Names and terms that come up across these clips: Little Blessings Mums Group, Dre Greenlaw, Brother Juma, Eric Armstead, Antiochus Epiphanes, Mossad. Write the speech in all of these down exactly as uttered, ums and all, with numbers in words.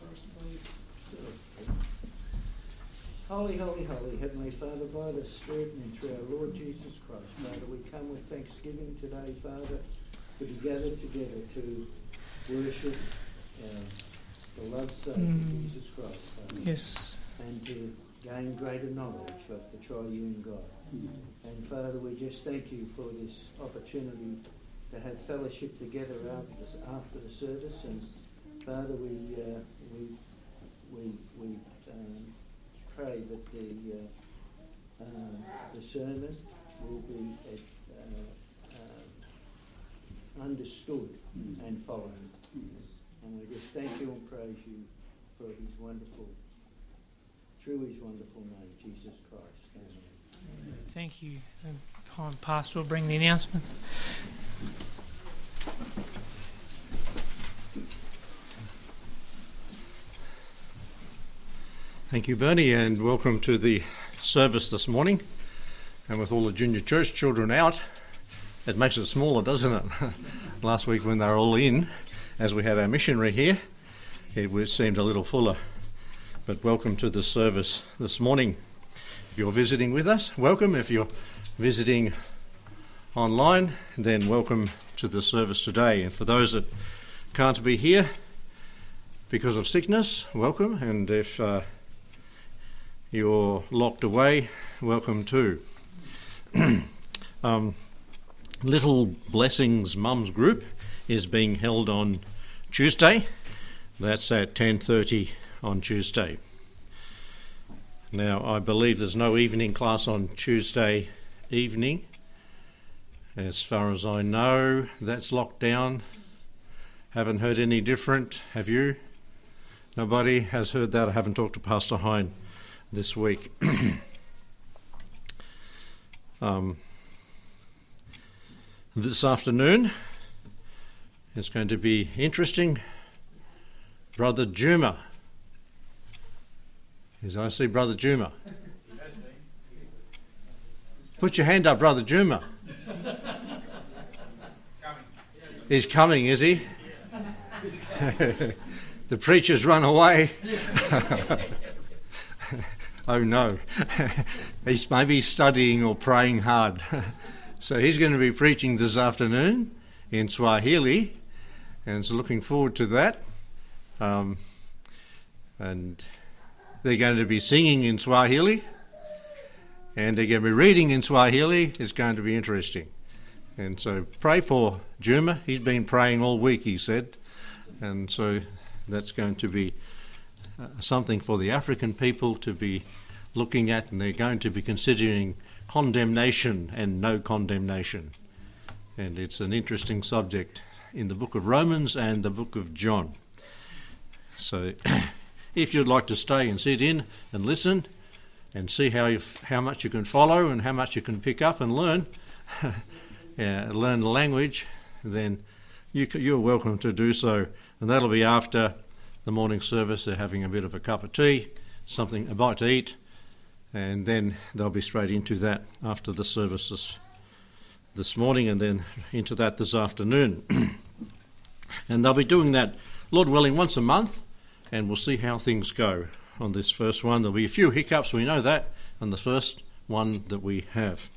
first, please. Holy, holy, holy, Heavenly Father, by the Spirit and through our Lord Jesus Christ, Father, we come with thanksgiving today, Father, to be gathered together to worship our beloved Savior, mm. Jesus Christ, Father. Yes. And to gain greater knowledge of the triune God. Mm. And Father, we just thank you for this opportunity to have fellowship together after the, after the service. And Father, we uh, we we we um, pray that the uh, uh, the sermon will be uh, uh, understood mm. and followed. Mm. And we just thank you and praise you for His wonderful, through His wonderful name, Jesus Christ. Amen. Thank you. Pastor will bring the announcement. Thank you, Bernie, and welcome to the service this morning. And with all the junior church children out, it makes it smaller, doesn't it? Last week when they were all in, as we had our missionary here, it seemed a little fuller. But welcome to the service this morning. If you're visiting with us, welcome. If you're visiting online, then welcome to the service today. And for those that can't be here because of sickness, welcome. And if uh, you're locked away, welcome too. um, Little Blessings Mums Group is being held on Tuesday. That's at ten thirty on Tuesday. Now, I believe there's no evening class on Tuesday evening. As far as I know, that's locked down. Haven't heard any different, have you? Nobody has heard that. I haven't talked to Pastor Hine this week. um, this afternoon is going to be interesting. Brother Juma. Is I see Brother Juma. Put your hand up, Brother Juma. He's coming, is he? The preachers run away. Oh no. He's maybe studying or praying hard. So he's going to be preaching this afternoon in Swahili, and so looking forward to that. Um, and they're going to be singing in Swahili, and they're going to be reading in Swahili. It's going to be interesting. And so pray for Juma. He's been praying all week, he said. And so that's going to be uh, something for the African people to be looking at, and they're going to be considering condemnation and no condemnation. And it's an interesting subject in the book of Romans and the book of John. So if you'd like to stay and sit in and listen and see how you f- how much you can follow and how much you can pick up and learn, uh, learn the language, then you c- you're welcome to do so. And that'll be after the morning service. They're having a bit of a cup of tea, something, a bite to eat, and then they'll be straight into that after the services this morning, and then into that this afternoon. And they'll be doing that, Lord willing, once a month. And we'll see how things go on this first one. There'll be a few hiccups, we know that, and the first one that we have.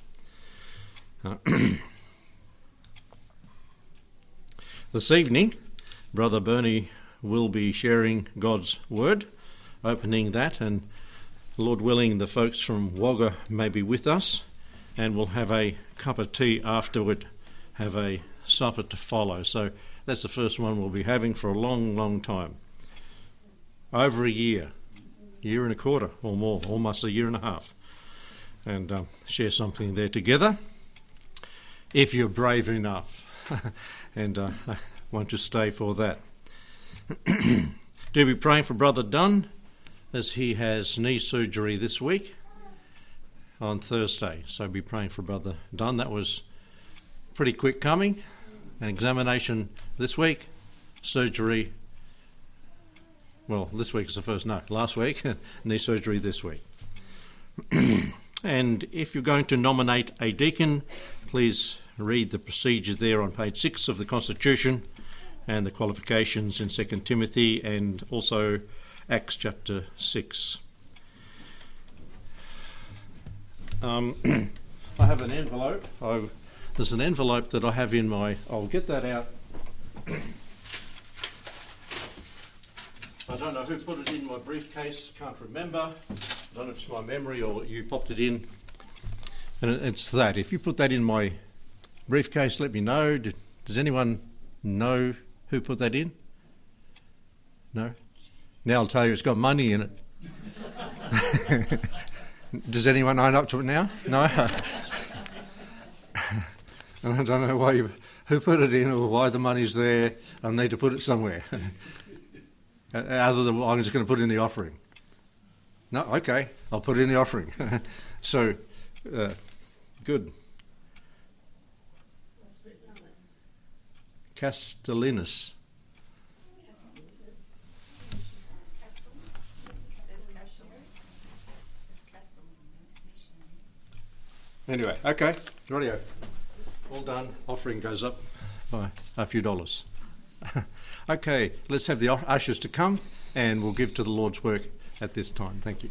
Uh, this evening, Brother Bernie will be sharing God's Word, opening that, and Lord willing, the folks from Wagga may be with us, and we'll have a cup of tea afterward, have a supper to follow. So that's the first one we'll be having for a long, long time. Over a year, year and a quarter or more, almost a year and a half. And um, share something there together, if you're brave enough. And uh, I want to stay for that. Do be praying for Brother Dunn, as he has knee surgery this week on Thursday. So be praying for Brother Dunn. That was pretty quick coming. An examination this week, surgery. Well, this week is the first, no, last week, knee surgery this week. And if you're going to nominate a deacon, please read the procedure there on page six of the Constitution and the qualifications in Second Timothy and also Acts chapter six. Um, I have an envelope. I, there's an envelope that I have in my... I'll get that out. I don't know who put it in my briefcase. Can't remember. I don't know if it's my memory or you popped it in. And it's that. If you put that in my briefcase, let me know. Did, does anyone know who put that in? No? Now I'll tell you, it's got money in it. Does anyone own up to it now? No? And I don't know why you, who put it in or why the money's there. I need to put it somewhere. Other than I'm just going to put in the offering. No? Okay. I'll put in the offering. So... Uh, good. Castellinus. Anyway, okay, radio. All done. Offering goes up by a few dollars. Okay, let's have the ushers to come, and we'll give to the Lord's work at this time. Thank you.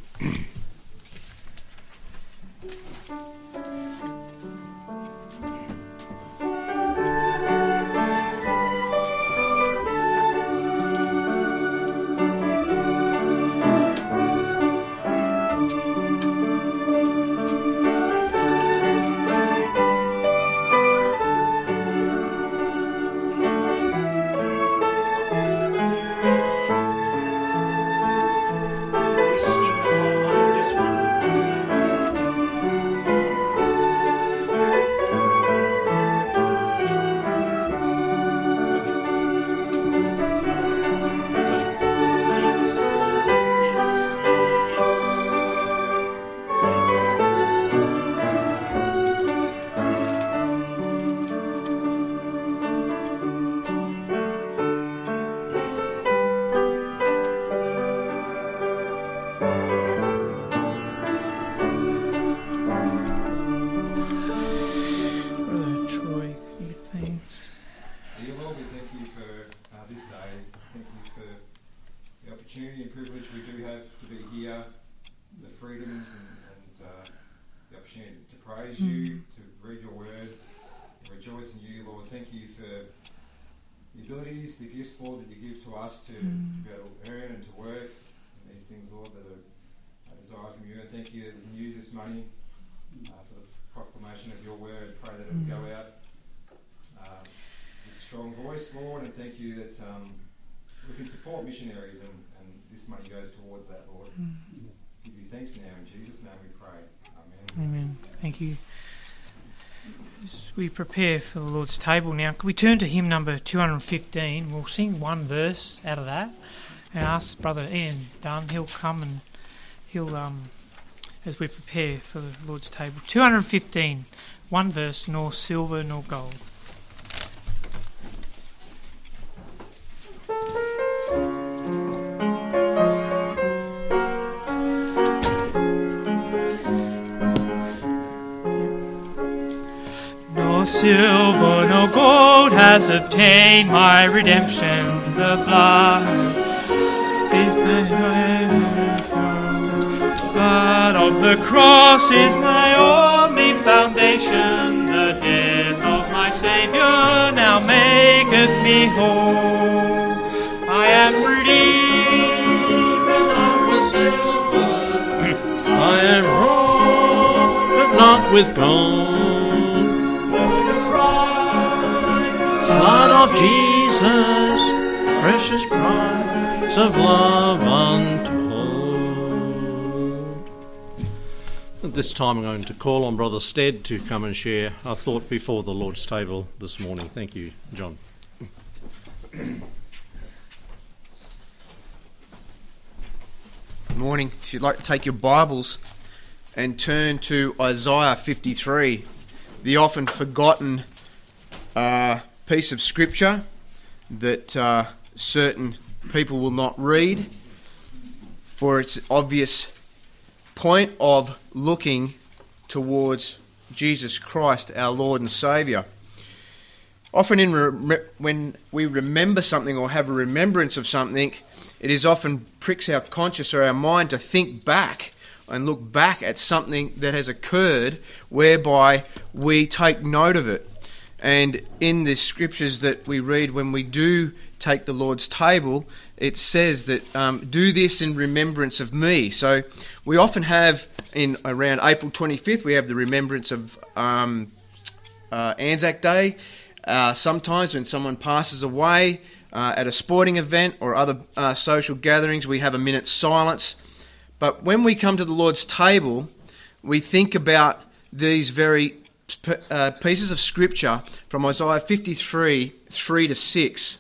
Prepare for the Lord's table now. Can we turn to hymn number two hundred fifteen? We'll sing one verse out of that and ask Brother Ian Dunn. He'll come and he'll, um, as we prepare for the Lord's table. two hundred fifteen, one verse, nor silver nor gold. No silver, no gold has obtained my redemption. The blood is my blood of the cross is my only foundation. The death of my Saviour now maketh me whole. I am redeemed, but not with silver. I am wrong, but not with gold. Blood of Jesus, precious price of love untold. At this time I'm going to call on Brother Stead to come and share our thought before the Lord's table this morning. Thank you, John. Good morning. If you'd like to take your Bibles and turn to Isaiah fifty-three, the often forgotten uh piece of scripture that uh, certain people will not read for its obvious point of looking towards Jesus Christ, our Lord and Saviour. Often in re when we remember something or have a remembrance of something, it is often pricks our conscience or our mind to think back and look back at something that has occurred whereby we take note of it. And in the scriptures that we read when we do take the Lord's table, it says that um, do this in remembrance of me. So we often have in around April twenty-fifth, we have the remembrance of um, uh, Anzac Day. Uh, sometimes when someone passes away uh, at a sporting event or other uh, social gatherings, we have a minute's silence. But when we come to the Lord's table, we think about these very uh, pieces of scripture from Isaiah fifty-three, three to six.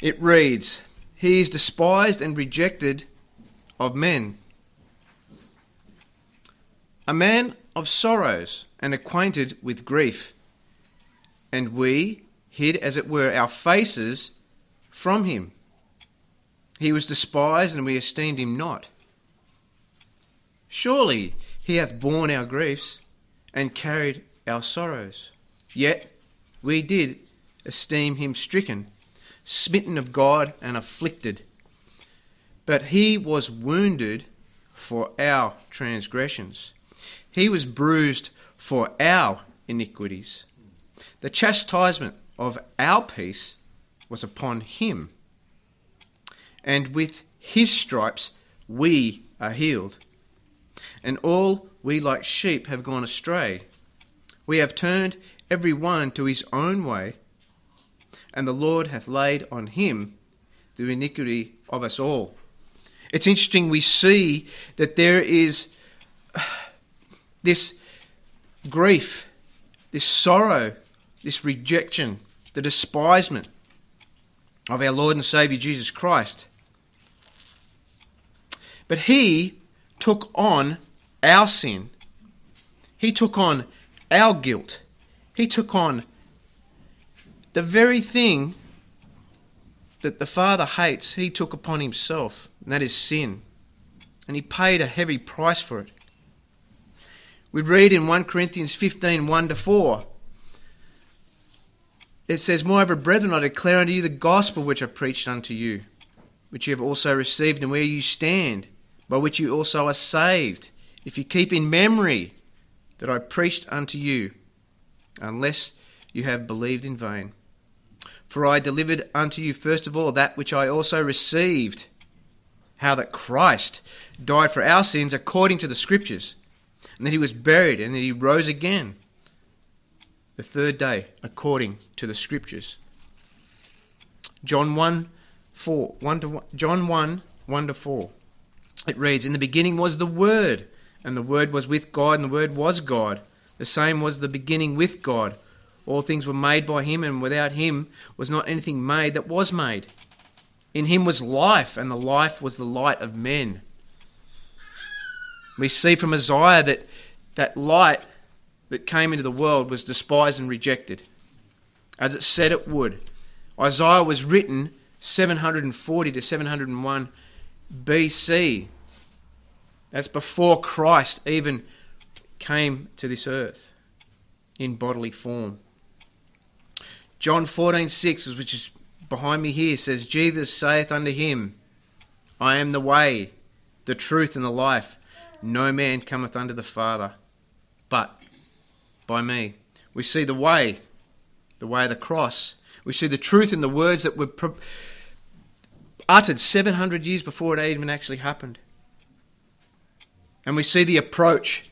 It reads, "He is despised and rejected of men, a man of sorrows and acquainted with grief. And we hid, as it were, our faces from him. He was despised, and we esteemed him not. Surely he hath borne our griefs and carried our sorrows. Yet we did esteem him stricken, smitten of God, and afflicted. But he was wounded for our transgressions. He was bruised for our iniquities. The chastisement of our peace was upon him, and with his stripes we are healed. And all we like sheep have gone astray. We have turned every one to his own way, and the Lord hath laid on him the iniquity of us all." It's interesting, we see that there is this grief, this sorrow, this rejection, the despisement of our Lord and Saviour Jesus Christ. But he took on our sin. He took on our guilt. He took on the very thing that the Father hates. He took upon himself, and that is sin. And he paid a heavy price for it. We read in First Corinthians fifteen, one to four, it says, "Moreover, brethren, I declare unto you the gospel which I preached unto you, which you have also received, and where you stand, by which you also are saved, if you keep in memory that I preached unto you, unless you have believed in vain. For I delivered unto you first of all that which I also received, how that Christ died for our sins according to the Scriptures, and that he was buried, and that he rose again the third day, according to the Scriptures." John one, four, one to one, John one, one to four. It reads, "In the beginning was the Word, and the Word was with God, and the Word was God. The same was the beginning with God. All things were made by him, and without him was not anything made that was made. In him was life, and the life was the light of men." We see from Isaiah that that light that came into the world was despised and rejected, as it said it would. Isaiah was written seven forty to seven oh one B C. That's before Christ even came to this earth in bodily form. John fourteen, six, which is behind me here, says, "Jesus saith unto him, I am the way, the truth, and the life. No man cometh unto the Father, but by me." We see the way, the way of the cross. We see the truth in the words that were uttered seven hundred years before it even actually happened. And we see the approach.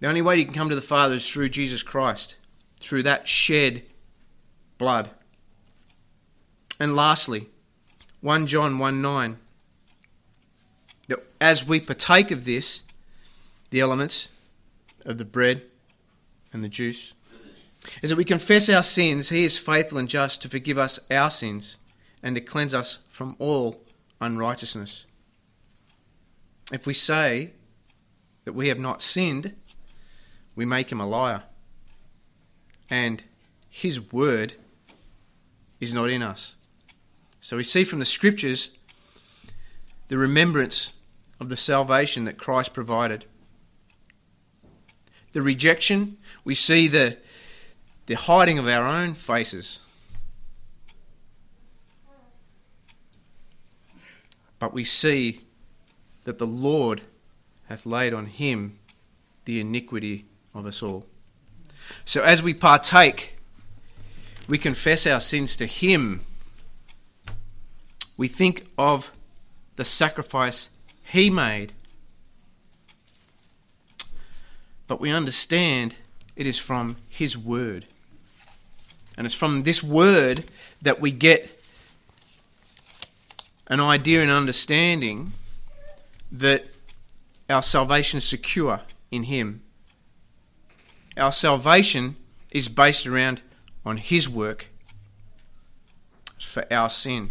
The only way you can come to the Father is through Jesus Christ, through that shed blood. And lastly, First John one, nine. As we partake of this, the elements of the bread and the juice, is that we confess our sins, he is faithful and just to forgive us our sins and to cleanse us from all unrighteousness. If we say that we have not sinned, we make him a liar, and his word is not in us. So we see from the scriptures the remembrance of the salvation that Christ provided. The rejection, we see the the hiding of our own faces. But we see that the Lord hath laid on him the iniquity of us all. So as we partake, we confess our sins to him. We think of the sacrifice he made. But we understand it is from his word. And it's from this word that we get an idea and understanding that our salvation is secure in him. Our salvation is based around on his work for our sin.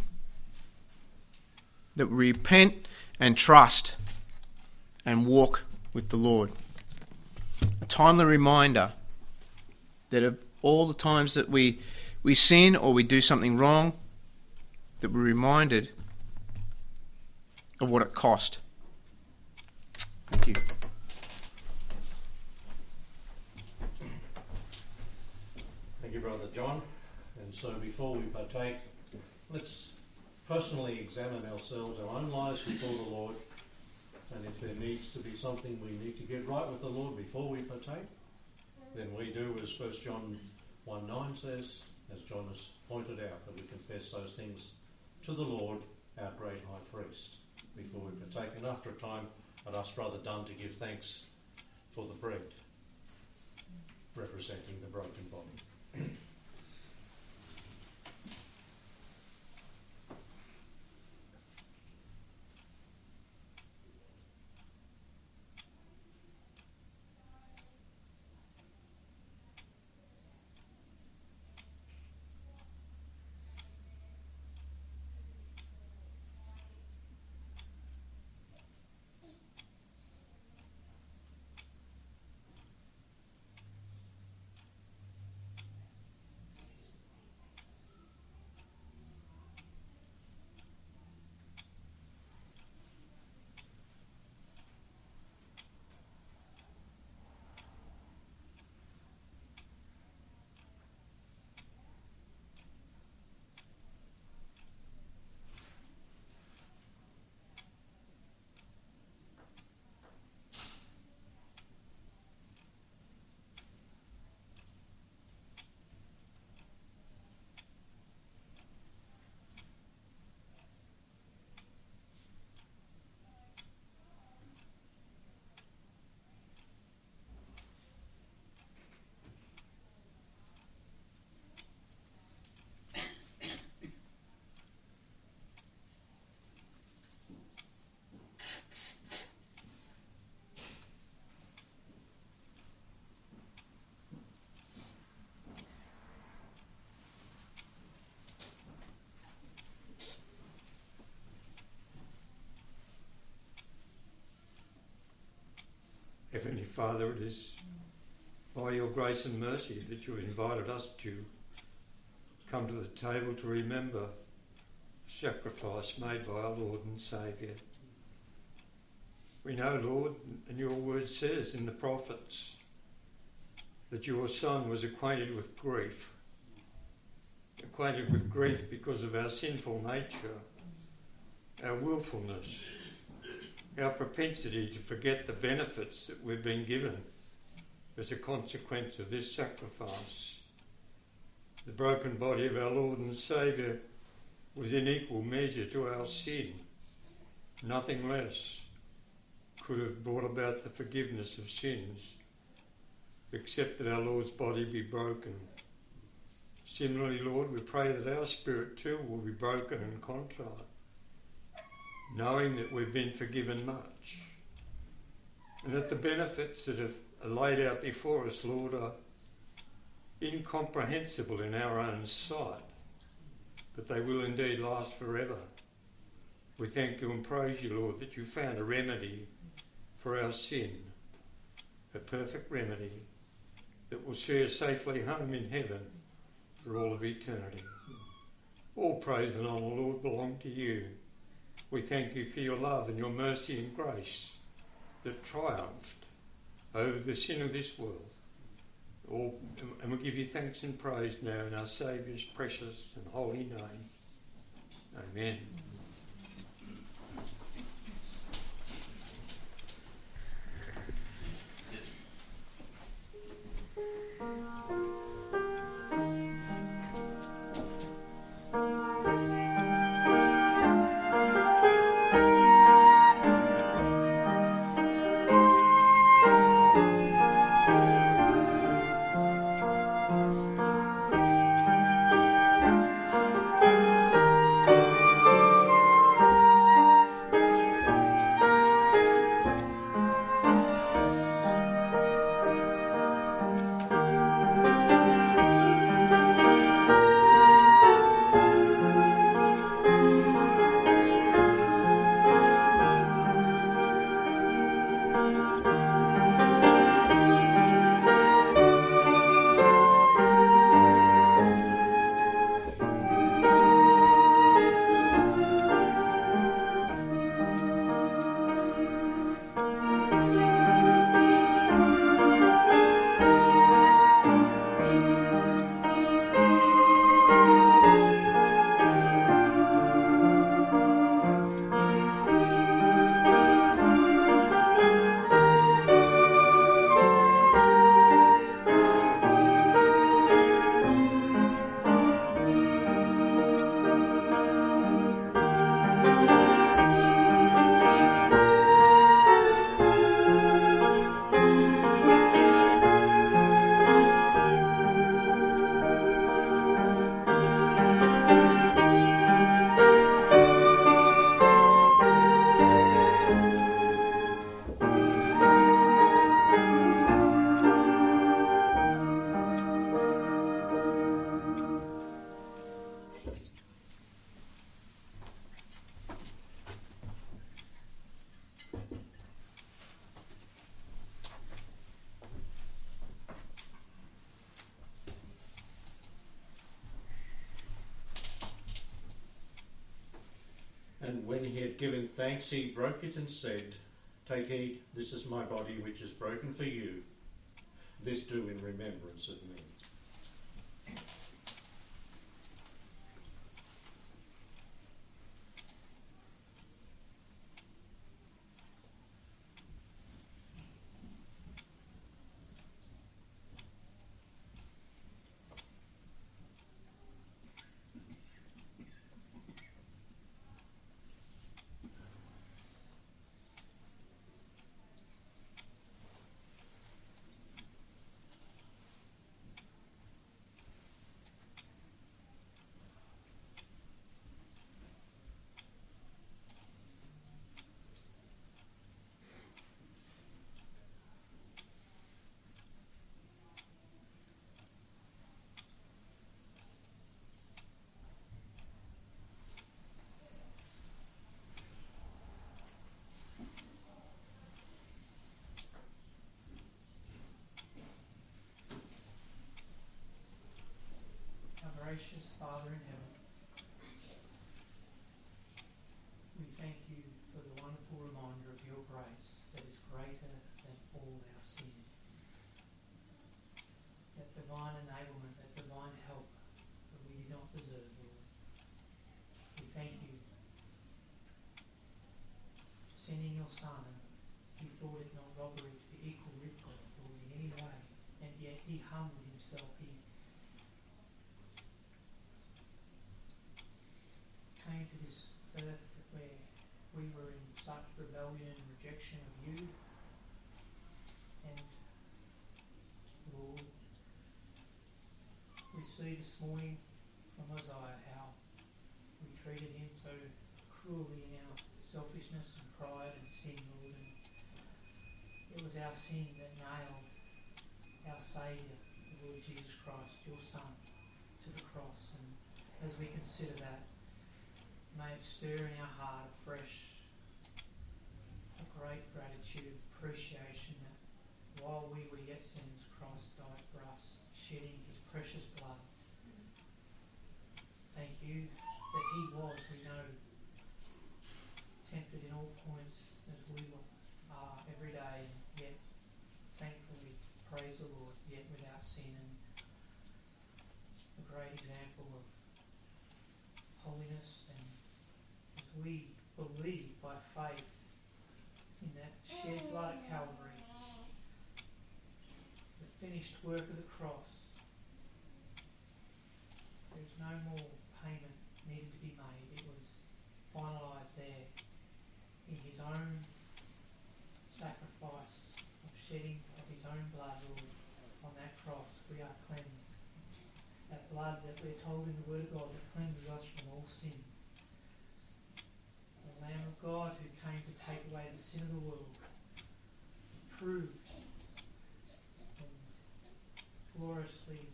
That we repent and trust and walk with the Lord. A timely reminder that of all the times that we, we sin or we do something wrong, that we're reminded of what it cost. Thank you. Thank you, Brother John. And so before we partake, let's personally examine ourselves, our own lives before the Lord. And if there needs to be something we need to get right with the Lord before we partake, then we do as First John one nine says, as John has pointed out, that we confess those things to the Lord, our great high priest, before we partake. And after a time, I'd ask Brother Dunn to give thanks for the bread, representing the broken body. Heavenly Father, it is by your grace and mercy that you invited us to come to the table to remember the sacrifice made by our Lord and Saviour. We know, Lord, and your word says in the prophets that your Son was acquainted with grief, acquainted with grief because of our sinful nature, our willfulness, our propensity to forget the benefits that we've been given as a consequence of this sacrifice. The broken body of our Lord and Saviour was in equal measure to our sin. Nothing less could have brought about the forgiveness of sins except that our Lord's body be broken. Similarly, Lord, we pray that our spirit too will be broken and contrite, knowing that we've been forgiven much and that the benefits that are laid out before us, Lord, are incomprehensible in our own sight, but they will indeed last forever. We thank you and praise you, Lord, that you found a remedy for our sin, a perfect remedy that will see us safely home in heaven for all of eternity. All praise and honour, Lord, belong to you. We thank you for your love and your mercy and grace that triumphed over the sin of this world All, and we give you thanks and praise now in our Saviour's precious and holy name. Amen. And when he had given thanks, he broke it and said, "Take, eat, this is my body which is broken for you. This do in remembrance of me." Gracious Father in heaven, we thank you for the wonderful reminder of your grace that is greater than all our sin. That divine enablement, that divine help that we do not deserve, Lord. We thank you for sending your Son. He thought it not robbery to be equal with God, Lord, in any way, and yet he humbled himself. He came to this earth where we were in such rebellion and rejection of you, and Lord, we see this morning from Mossad how we treated him so cruelly in our selfishness and pride and sin, Lord, and it was our sin that nailed our Saviour, the Lord Jesus Christ, your Son, to the cross. And as we consider that, may it stir in our heart afresh a great gratitude, appreciation that while we were yet sinners, Christ died for us, shedding his precious blood. Thank you that he was, we know, tempted in all points as we are every day, and yet thankfully, praise the Lord, yet without sin. we believe by faith in that shed blood at Calvary, the finished work of the cross. There's no more payment needed to be made. It was finalised there in his own sacrifice of shedding of his own blood, Lord, on that cross. We are cleansed. That blood that we're told in the Word of God that cleanses us from all sin. The Lamb of God who came to take away the sin of the world proved and gloriously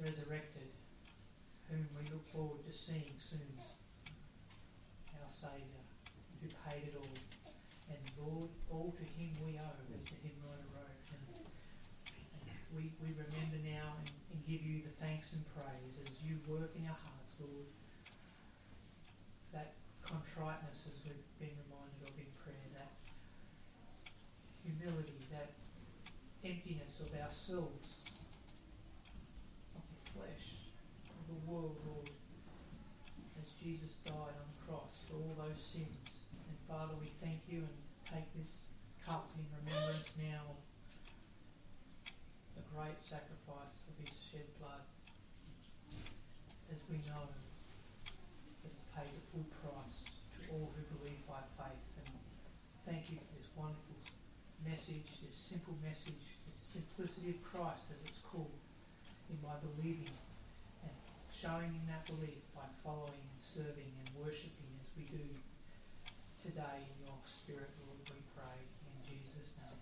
resurrected, whom we look forward to seeing soon, our Saviour who paid it all. And Lord, all to him we owe, as the hymn writer wrote. And we, we remember now and, and give you the thanks and praise as you work in our hearts, Lord, that contriteness as we've been reminded of in prayer, that humility, that emptiness of ourselves, of the flesh, of the world, Lord, as Jesus died on the cross for all those sins. And Father, we thank you and take this cup in remembrance now of the great sacrifice of his shed blood, as we know that it's paid the full price to all who believe by faith. And thank you for this wonderful message, this simple message, the simplicity of Christ as it's called, in my believing and showing in that belief by following and serving and worshipping as we do today in your Spirit, Lord, we pray in Jesus' name.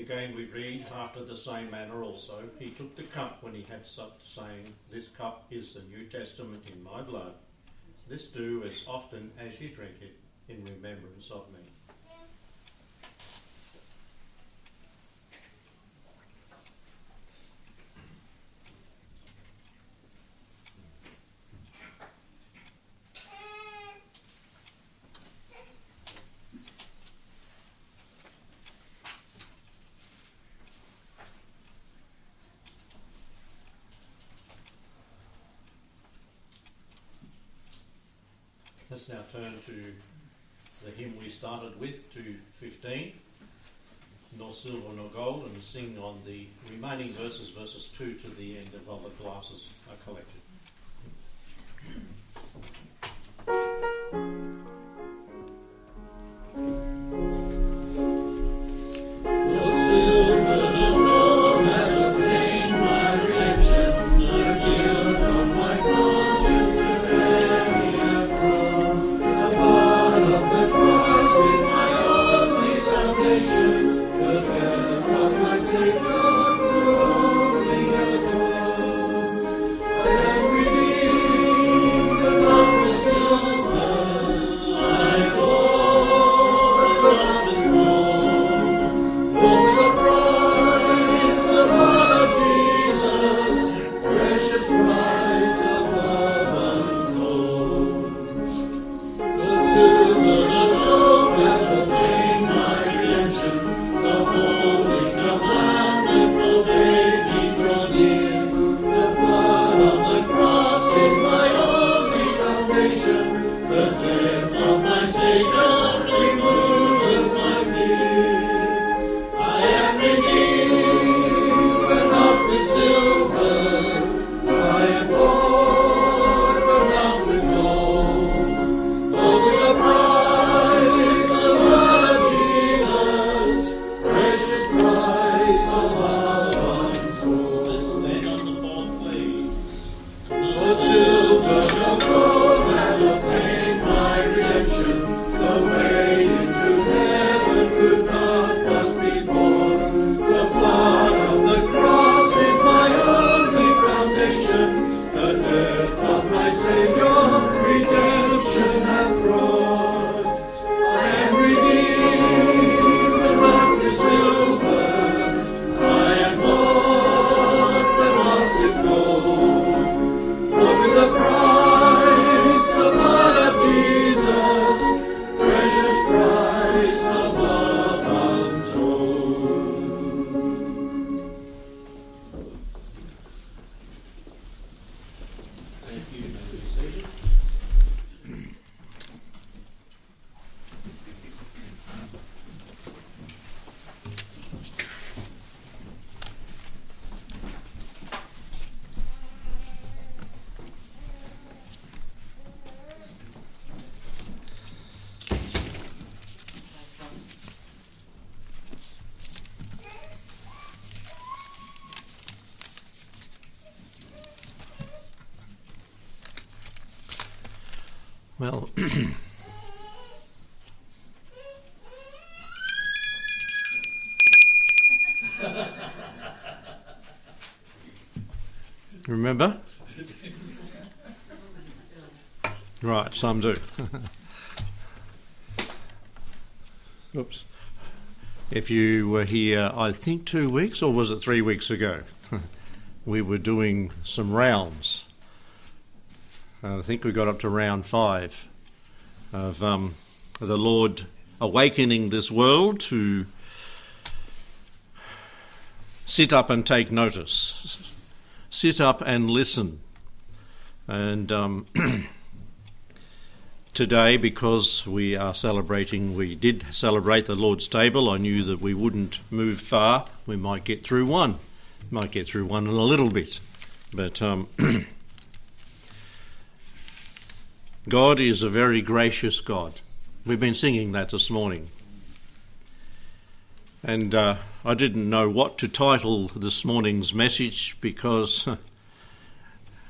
Again we read, after the same manner also, he took the cup when he had supped, saying, This cup is the New Testament in my blood. This do as often as you drink it in remembrance of me. Let's now turn to the hymn we started with, two fifteen, Nor Silver Nor Gold, and sing on the remaining verses, verses two to the end of all the glasses are collected. Nor silver nor gold, Well, remember? Right, some do. Oops. If you were here, I think two weeks, or was it three weeks ago? We were doing some rounds. I think we got up to round five of um, the Lord awakening this world to sit up and take notice, sit up and listen. And um, today, because we are celebrating, we did celebrate the Lord's table. I knew that we wouldn't move far. We might get through one, might get through one in a little bit, but. Um, God is a very gracious God. We've been singing that this morning. And uh, I didn't know what to title this morning's message because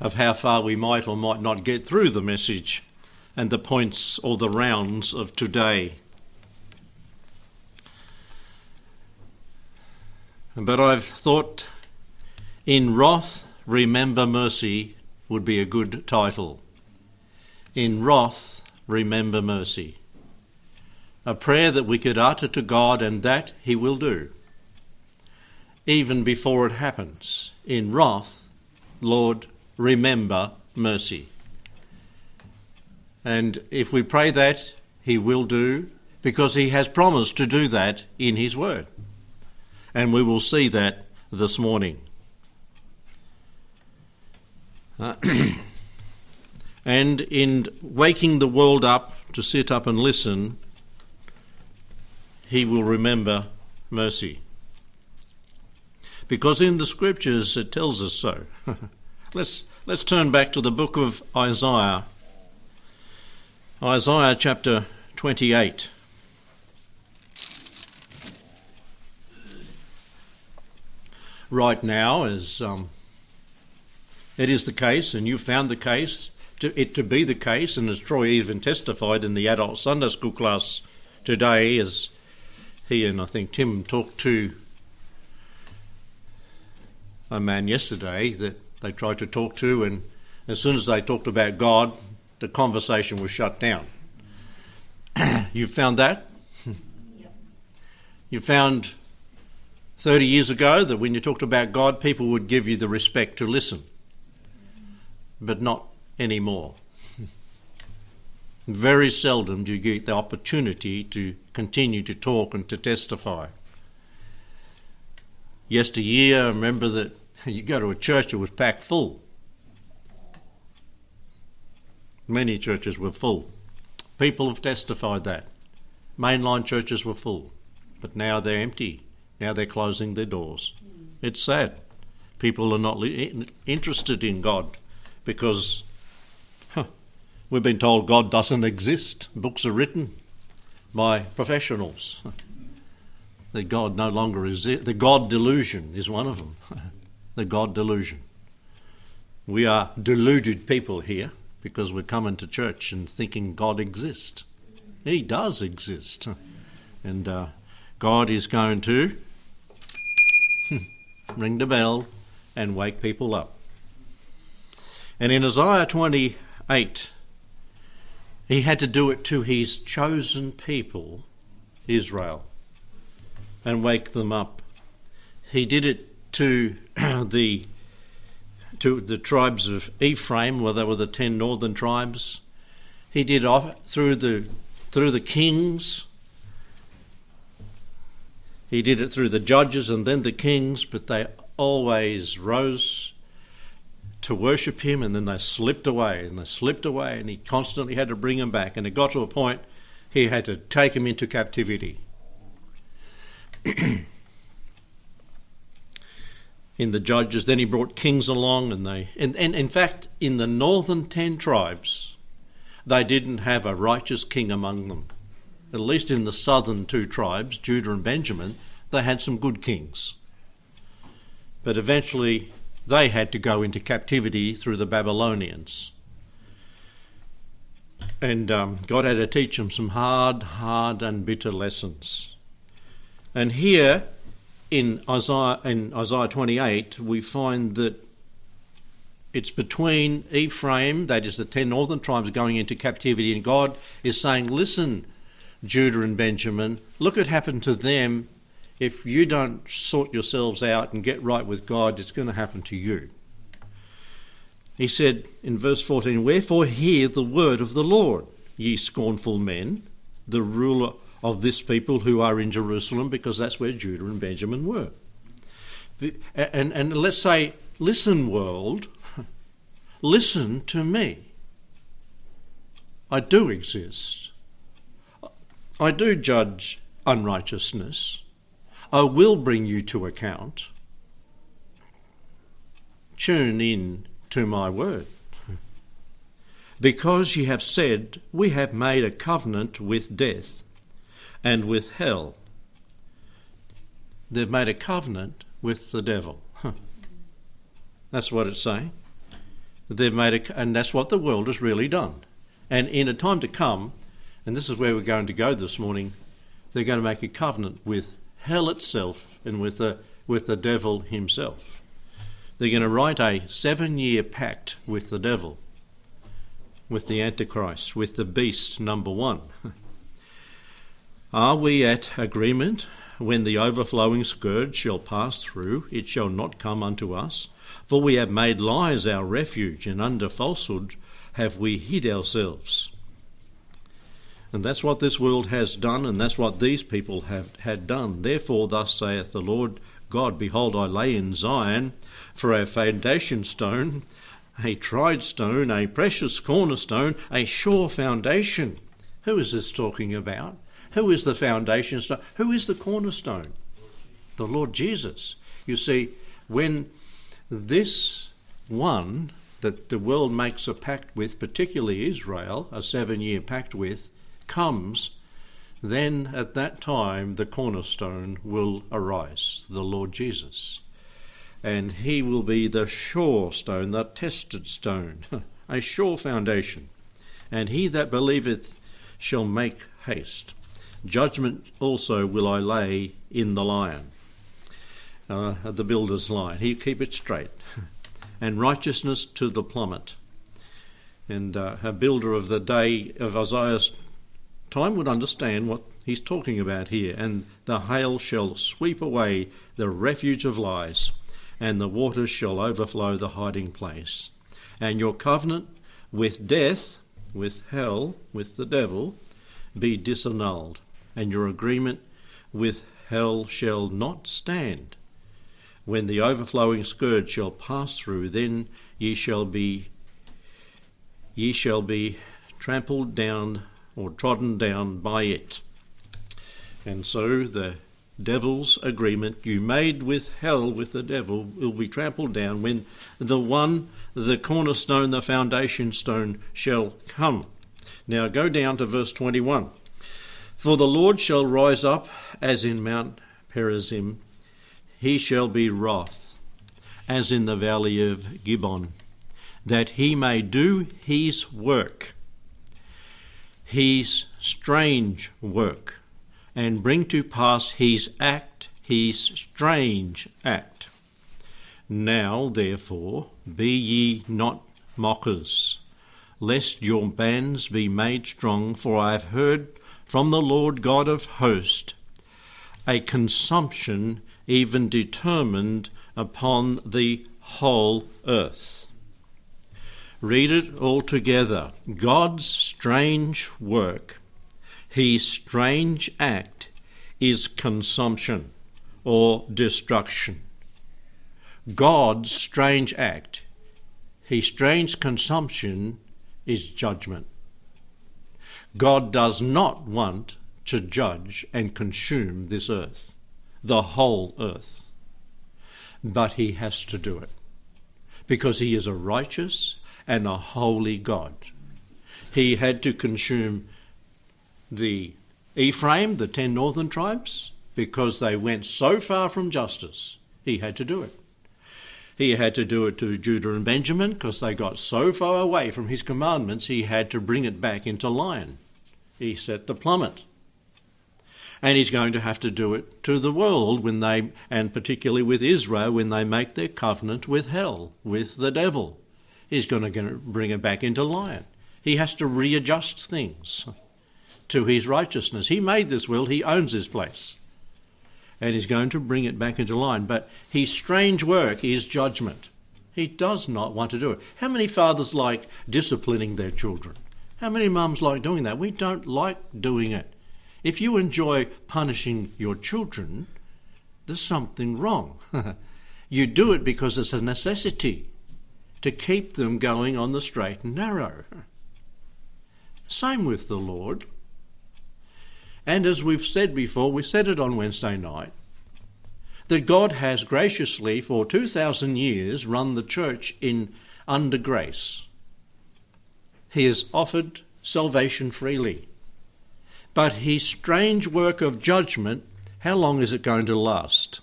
of how far we might or might not get through the message and the points or the rounds of today. But I've thought, "In Wrath, Remember Mercy" would be a good title. In wrath, remember mercy. A prayer that we could utter to God, and that He will do. Even before it happens. In wrath, Lord, remember mercy. And if we pray that, He will do, because He has promised to do that in His word. And we will see that this morning. Uh, And in waking the world up to sit up and listen, He will remember mercy. Because in the scriptures it tells us so. let's, let's turn back to the book of Isaiah. Isaiah chapter twenty-eight. Right now, as um, it is the case, and you found the case, To it to be the case, and as Troy even testified in the adult Sunday school class today, as he and I think Tim talked to a man yesterday that they tried to talk to, and as soon as they talked about God, the conversation was shut down. You found that? You found thirty years ago that when you talked about God, people would give you the respect to listen, but not anymore. Very seldom do you get the opportunity to continue to talk and to testify. Yesteryear, I remember that you go to a church that was packed full. Many churches were full. People have testified that. Mainline churches were full, but now they're empty. Now they're closing their doors. It's sad. People are not li- interested in God because huh, we've been told God doesn't exist. Books are written by professionals. The God no longer exists. The God delusion is one of them. The God delusion. We are deluded people here because we're coming to church and thinking God exists. He does exist. And uh, God is going to ring the bell and wake people up. And in Isaiah twenty-eight, He had to do it to His chosen people, Israel, and wake them up. He did it to the to the tribes of Ephraim, where they were the ten northern tribes. He did it through the through the kings. He did it through the judges and then the kings, but they always rose to worship Him, and then they slipped away and they slipped away, and He constantly had to bring them back, and it got to a point He had to take them into captivity. In the judges, then He brought kings along, and they and, and in fact in the northern ten tribes they didn't have a righteous king among them. At least in the southern two tribes, Judah and Benjamin, they had some good kings, but eventually they had to go into captivity through the Babylonians. And um, God had to teach him some hard, hard and bitter lessons. And here in Isaiah, in Isaiah twenty-eight, we find that it's between Ephraim, that is the ten northern tribes, going into captivity, and God is saying, listen, Judah and Benjamin, look what happened to them. If you don't sort yourselves out and get right with God, it's going to happen to you. He said in verse fourteen, "Wherefore hear the word of the Lord, ye scornful men, the ruler of this people who are in Jerusalem," because that's where Judah and Benjamin were. And, and let's say, listen, world, listen to me. I do exist. I do judge unrighteousness. I will bring you to account. Tune in to my word. Because ye have said, we have made a covenant with death and with hell. They've made a covenant with the devil. That's what it's saying. They've made a, and that's what the world has really done. And in a time to come, and this is where we're going to go this morning, they're going to make a covenant with hell itself and with the with the devil himself. They're going to write a seven-year pact with the devil, with the Antichrist, with the beast number one. Are we at agreement? When the overflowing scourge shall pass through, it shall not come unto us. For we have made lies our refuge, and under falsehood have we hid ourselves. And that's what this world has done, and that's what these people have had done. Therefore, thus saith the Lord God, behold, I lay in Zion for a foundation stone, a tried stone, a precious cornerstone, a sure foundation. Who is this talking about? Who is the foundation stone? Who is the cornerstone? The Lord Jesus. You see, when this one that the world makes a pact with, particularly Israel, a seven-year pact with, comes, then at that time the cornerstone will arise, the Lord Jesus. And he will be the sure stone, the tested stone, a sure foundation. And he that believeth shall make haste. Judgment also will I lay in the lion, uh, the builder's lion. He'll keep it straight. And righteousness to the plummet. And uh, a builder of the day of Isaiah's time would understand what he's talking about here. And the hail shall sweep away the refuge of lies, and the waters shall overflow the hiding place. And your covenant with death, with hell, with the devil, be disannulled, and your agreement with hell shall not stand. When the overflowing scourge shall pass through, then ye shall be ye shall be trampled down, or trodden down by it. And so the devil's agreement you made with hell, with the devil, will be trampled down when the one, the cornerstone, the foundation stone, shall come. Now go down to verse twenty-one. For the Lord shall rise up as in Mount Perazim. He shall be wroth, as in the valley of Gibon, that he may do his work, his strange work, and bring to pass his act, his strange act. Now, therefore, be ye not mockers, lest your bands be made strong, for I have heard from the Lord God of hosts a consumption even determined upon the whole earth. Read it all together. God's strange work, his strange act, is consumption or destruction. God's strange act, his strange consumption, is judgment. God does not want to judge and consume this earth, the whole earth. But he has to do it, because he is a righteous and a holy God. He had to consume the Ephraim, the ten northern tribes, because they went so far from justice. He had to do it. He had to do it to Judah and Benjamin because they got so far away from his commandments, he had to bring it back into line. He set the plummet. And he's going to have to do it to the world when they, and particularly with Israel, when they make their covenant with hell, with the devil. He's going to bring it back into line. He has to readjust things to his righteousness. He made this world, he owns this place. And he's going to bring it back into line. But his strange work is judgment. He does not want to do it. How many fathers like disciplining their children? How many mums like doing that? We don't like doing it. If you enjoy punishing your children, there's something wrong. You do it because it's a necessity to keep them going on the straight and narrow. Same with the Lord. And as we've said before, we said it on Wednesday night, that God has graciously for two thousand years run the church in under grace. He has offered salvation freely. But his strange work of judgment, how long is it going to last?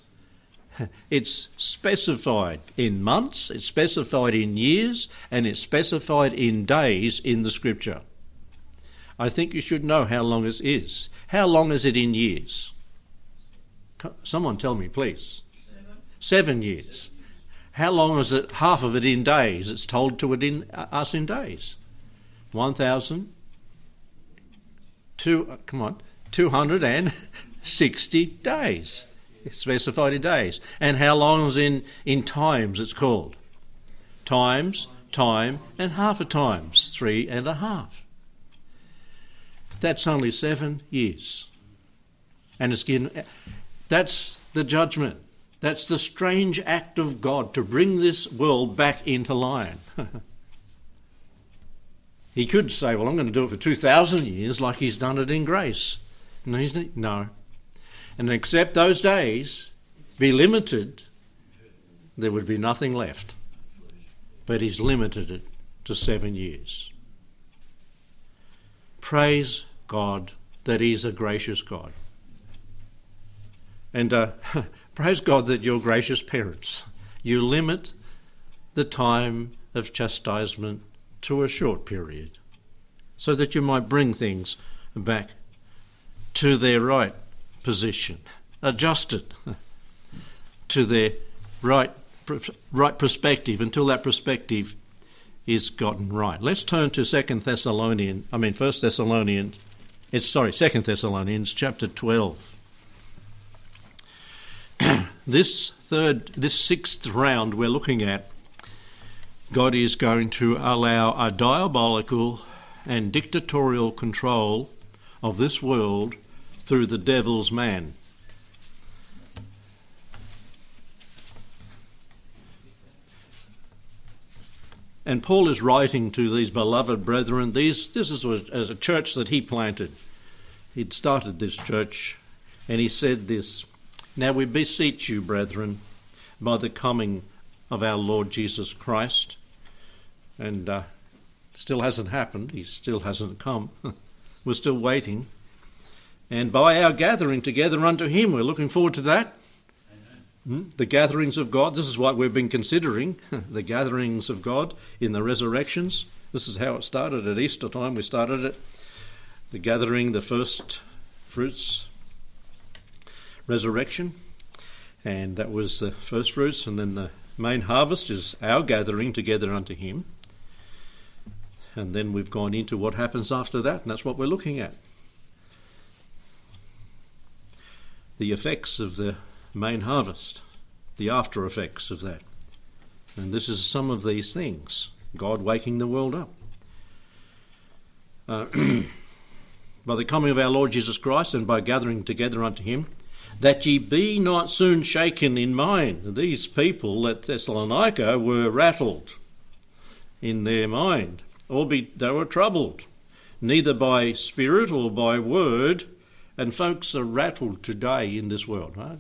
It's specified in months, it's specified in years, and it's specified in days in the Scripture. I think you should know how long it is. How long is it in years? Someone tell me, please. Seven, Seven years. How long is it? Half of it in days. It's told to it in, uh, us in days. One thousand. Two. Uh, come on, two hundred and sixty days. It's specified in days. And how long is in in times? It's called times, time, and half a times, three and a half. That's only seven years. And it's given, that's the judgment. That's the strange act of God to bring this world back into line. He could say, well, I'm going to do it for two thousand years like he's done it in grace. No, he's not, no. And except those days be limited, there would be nothing left. But he's limited it to seven years. Praise God that he's a gracious God. And uh, praise God that you're gracious parents. You limit the time of chastisement to a short period so that you might bring things back to their right position, adjusted to their right, right perspective until that perspective is gotten right. Let's turn to Second Thessalonians, I mean First Thessalonians, it's sorry, Second Thessalonians chapter twelve. This third, this sixth round we're looking at, God is going to allow a diabolical and dictatorial control of this world through the devil's man. And Paul is writing to these beloved brethren. These, this is a, a church that he planted. He'd started this church, and he said this, "Now we beseech you, brethren, by the coming of our Lord Jesus Christ." And uh, still hasn't happened. He still hasn't come. We're still waiting. "And by our gathering together unto him," we're looking forward to that. The gatherings of God, this is what we've been considering, the gatherings of God in the resurrections. This is how it started at Easter time, we started it. The gathering, the first fruits, resurrection, and that was the first fruits, and then the main harvest is our gathering together unto him. And then we've gone into what happens after that, and that's what we're looking at. The effects of the main harvest, the after effects of that. And this is some of these things, God waking the world up. Uh, "by the coming of our Lord Jesus Christ and by gathering together unto him, that ye be not soon shaken in mind." These people at Thessalonica were rattled in their mind, or be, they were troubled, neither by spirit or by word. And folks are rattled today in this world, right?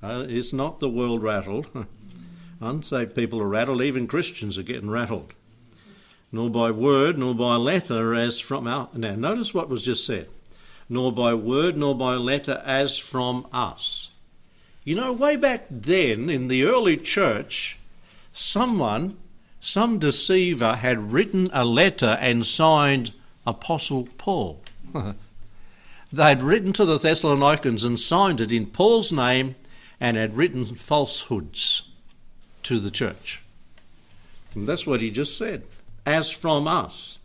Uh, it's not the world rattled. Unsaved people are rattled. Even Christians are getting rattled. "Nor by word, nor by letter, as from us." Now, notice what was just said. "Nor by word, nor by letter, as from us." You know, way back then in the early church, someone, some deceiver had written a letter and signed Apostle Paul. They'd written to the Thessalonians and signed it in Paul's name and had written falsehoods to the church. And that's what he just said. As from us,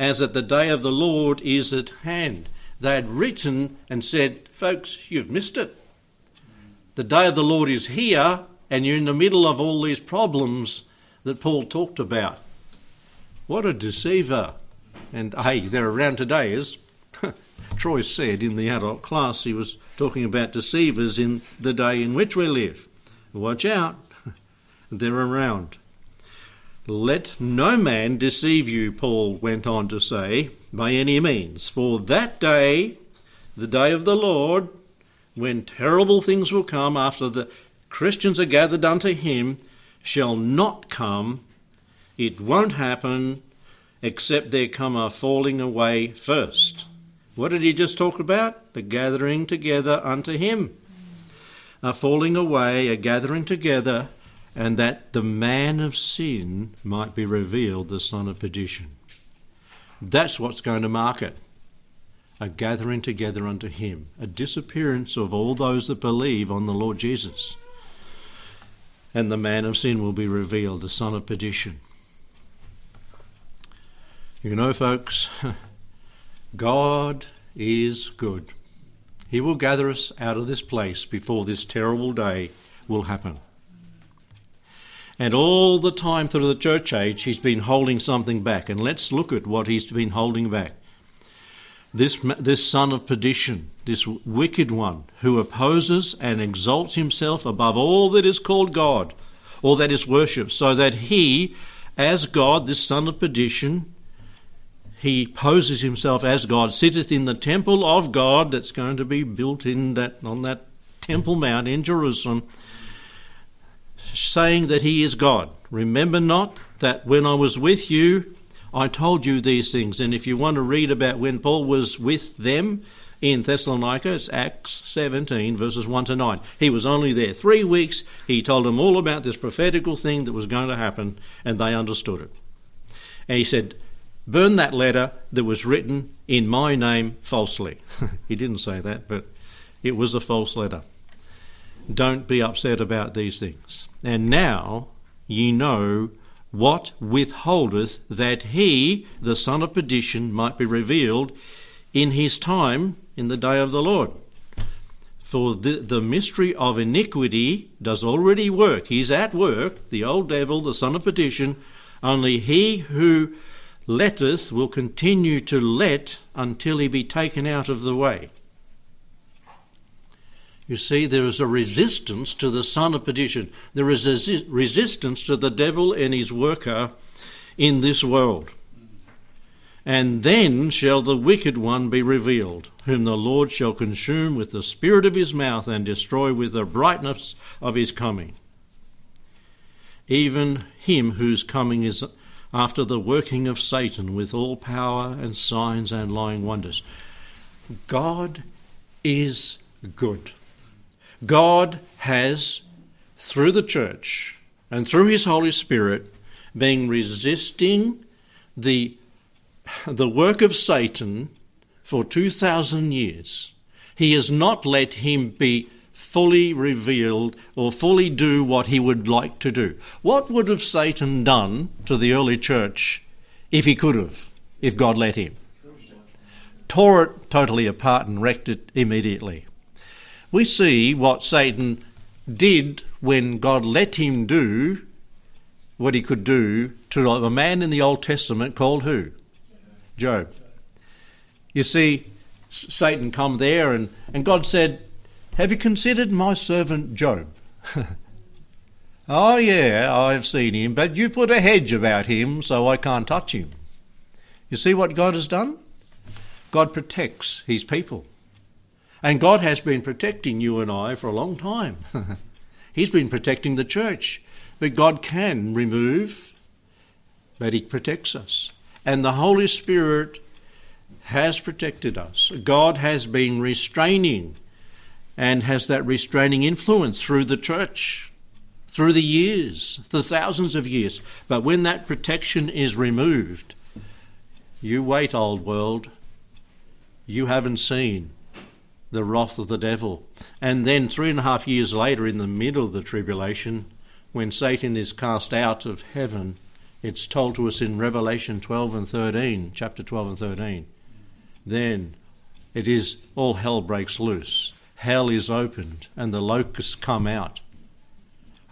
as at the day of the Lord is at hand. They had written and said, folks, you've missed it. The day of the Lord is here, and you're in the middle of all these problems that Paul talked about. What a deceiver. And hey, they're around today, as Troy said in the adult class. He was talking about deceivers in the day in which we live. Watch out, they're around. Let no man deceive you, Paul went on to say, by any means. For that day, the day of the Lord, when terrible things will come after the Christians are gathered unto him, shall not come. It won't happen, except there come a falling away first. What did he just talk about? The gathering together unto him. A falling away, a gathering together, and that the man of sin might be revealed, the son of perdition. That's what's going to mark it. A gathering together unto him, a disappearance of all those that believe on the Lord Jesus. And the man of sin will be revealed, the son of perdition. You know, folks, God is good. He will gather us out of this place before this terrible day will happen. And all the time through the church age, he's been holding something back. And let's look at what he's been holding back. This, this son of perdition, this wicked one who opposes and exalts himself above all that is called God or that is worshipped, so that he, as God, this son of perdition, he poses himself as God, sitteth in the temple of God that's going to be built in that on that temple mount in Jerusalem, saying that he is God. Remember not that when I was with you, I told you these things. And if you want to read about when Paul was with them in Thessalonica, it's Acts seventeen, verses one to nine. He was only there three weeks. He told them all about this prophetical thing that was going to happen, and they understood it. And he said, burn that letter that was written in my name falsely. He didn't say that, but it was a false letter. Don't be upset about these things. And now ye know what withholdeth, that he, the son of perdition, might be revealed in his time, in the day of the Lord. For the, the mystery of iniquity does already work. He's at work, the old devil, the son of perdition, only he who letteth will continue to let until he be taken out of the way. You see, there is a resistance to the son of perdition. There is a resistance to the devil and his worker in this world. And then shall the wicked one be revealed, whom the Lord shall consume with the spirit of his mouth and destroy with the brightness of his coming. Even him whose coming is after the working of Satan with all power and signs and lying wonders. God is good. God has, through the church and through his Holy Spirit, been resisting the, the work of Satan for two thousand years. He has not let him be fully revealed or fully do what he would like to do. What would have Satan done to the early church if he could have, if God let him? Tore it totally apart and wrecked it immediately. We see what Satan did when God let him do what he could do to a man in the Old Testament called who? Job. You see, Satan come there and, and God said, have you considered my servant Job? Oh yeah, I've seen him, but you put a hedge about him so I can't touch him. You see what God has done? God protects his people. And God has been protecting you and I for a long time. He's been protecting the church. But God can remove, but he protects us. And the Holy Spirit has protected us. God has been restraining and has that restraining influence through the church, through the years, the thousands of years. But when that protection is removed, you wait, old world, you haven't seen the wrath of the devil. And then three and a half years later, in the middle of the tribulation, when Satan is cast out of heaven, it's told to us in Revelation twelve and thirteen, chapter twelve and thirteen. Then it is all hell breaks loose. Hell is opened and the locusts come out.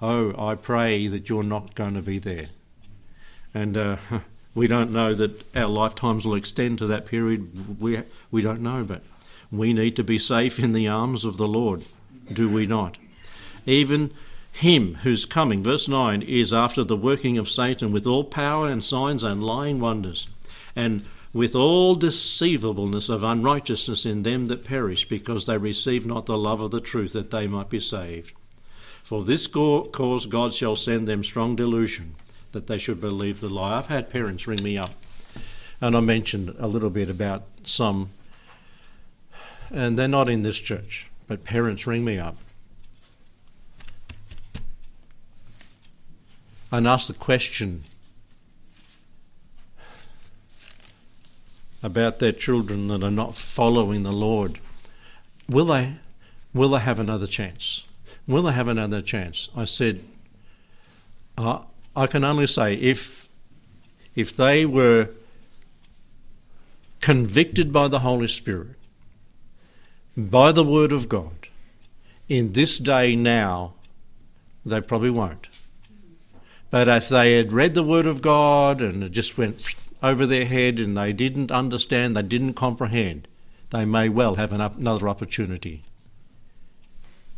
Oh, I pray that you're not going to be there. And uh, we don't know that our lifetimes will extend to that period. We, we don't know, but we need to be safe in the arms of the Lord, do we not? Even him who's coming, verse nine, is after the working of Satan with all power and signs and lying wonders, and with all deceivableness of unrighteousness in them that perish, because they receive not the love of the truth, that they might be saved. For this cause God shall send them strong delusion, that they should believe the lie. I've had parents ring me up, and I mentioned a little bit about some, and they're not in this church, but parents ring me up and ask the question about their children that are not following the Lord. Will they, will they have another chance? Will they have another chance? I said, uh, I can only say if, if they were convicted by the Holy Spirit, by the Word of God, in this day now, they probably won't. But if they had read the Word of God and it just went over their head and they didn't understand, they didn't comprehend, they may well have another opportunity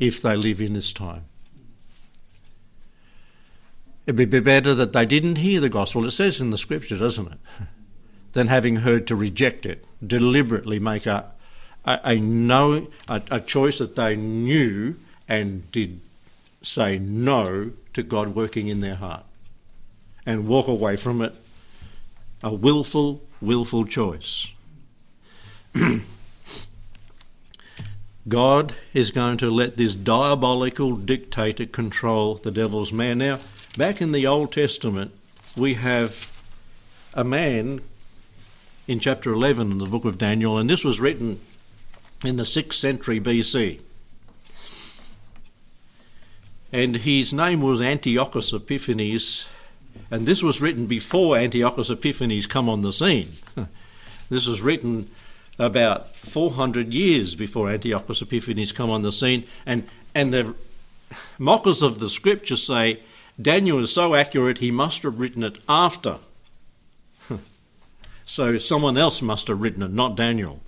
if they live in this time. It would be better that they didn't hear the gospel. It says in the scripture, doesn't it? Than having heard to reject it, deliberately make a, a, a, no, a, a choice that they knew and did say no to God working in their heart and walk away from it. A willful, willful choice. God is going to let this diabolical dictator control the devil's man. Now, back in the Old Testament, we have a man in chapter eleven in the book of Daniel, and this was written in the sixth century B C. And his name was Antiochus Epiphanes, and this was written before Antiochus Epiphanes come on the scene. This was written about four hundred years before Antiochus Epiphanes come on the scene, and, and the mockers of the scripture say Daniel is so accurate he must have written it after. So someone else must have written it, not Daniel,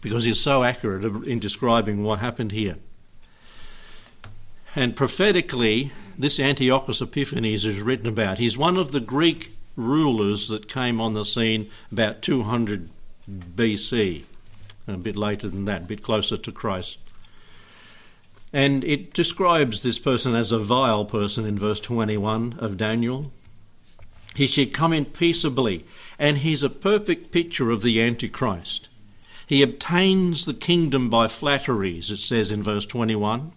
because he's so accurate in describing what happened here. And prophetically, this Antiochus Epiphanes is written about. He's one of the Greek rulers that came on the scene about two hundred B C, a bit later than that, a bit closer to Christ. And it describes this person as a vile person in verse twenty-one of Daniel. He should come in peaceably, and he's a perfect picture of the Antichrist. He obtains the kingdom by flatteries, it says in verse twenty-one.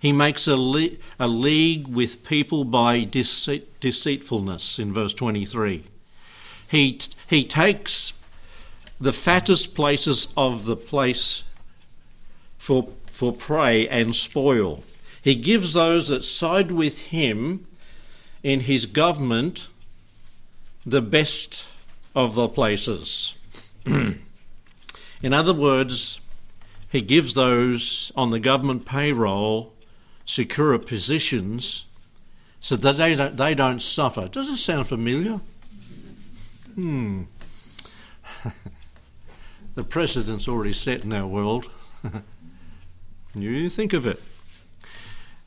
He makes a, le- a league with people by deceit- deceitfulness in verse twenty-three. He, t- he takes the fattest places of the place for, for prey and spoil. He gives those that side with him in his government the best of the places. In other words, he gives those on the government payroll secure positions so that they don't, they don't suffer. Does this sound familiar? Hmm. The precedent's already set in our world. You think of it.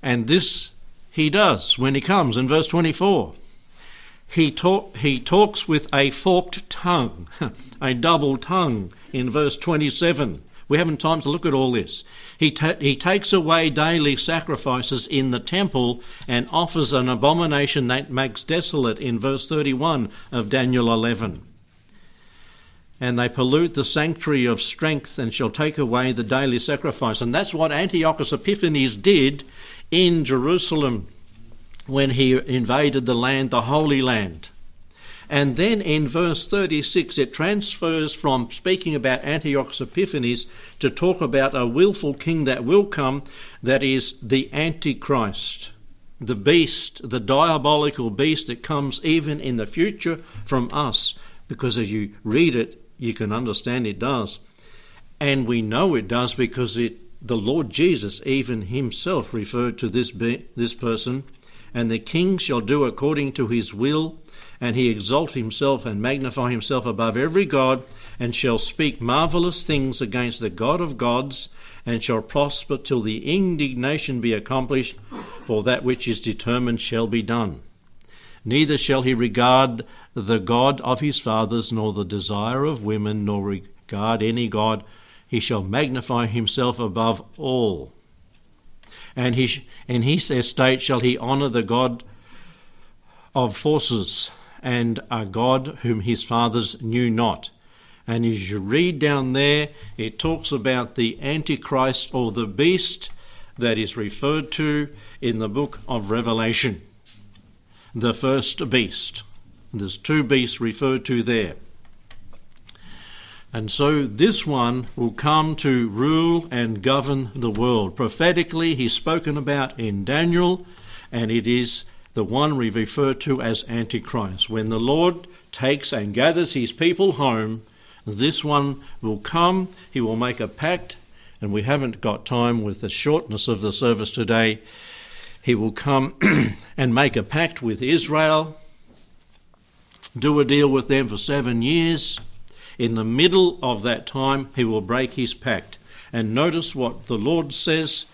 And this he does when he comes in verse twenty-four. He, talk, he talks with a forked tongue, a double tongue in verse twenty-seven. We haven't time to look at all this. He, ta- he takes away daily sacrifices in the temple and offers an abomination that makes desolate in verse thirty-one of Daniel eleven. and they pollute the sanctuary of strength and shall take away the daily sacrifice. And that's what Antiochus Epiphanes did in Jerusalem when he invaded the land, the Holy Land. And then in verse thirty-six, it transfers from speaking about Antiochus Epiphanes to talk about a willful king that will come, that is the Antichrist, the beast, the diabolical beast that comes even in the future from us, because as you read it, you can understand it does. And we know it does because it, the Lord Jesus even himself referred to this, be, this person, and the king shall do according to his will, and he exalt himself and magnify himself above every god, and shall speak marvellous things against the God of gods, and shall prosper till the indignation be accomplished, for that which is determined shall be done. Neither shall he regard the God of his fathers, nor the desire of women, nor regard any god. He shall magnify himself above all. And he sh- in his estate shall he honour the God of forces, and a God whom his fathers knew not. And as you read down there, it talks about the Antichrist, or the beast, that is referred to in the book of Revelation. The first beast. There's two beasts referred to there. And so this one will come to rule and govern the world. Prophetically, he's spoken about in Daniel, and it is the one we refer to as Antichrist. When the Lord takes and gathers his people home, this one will come. He will make a pact, and we haven't got time with the shortness of the service today. He will come and make a pact with Israel, do a deal with them for seven years. In the middle of that time, he will break his pact. And notice what the Lord says.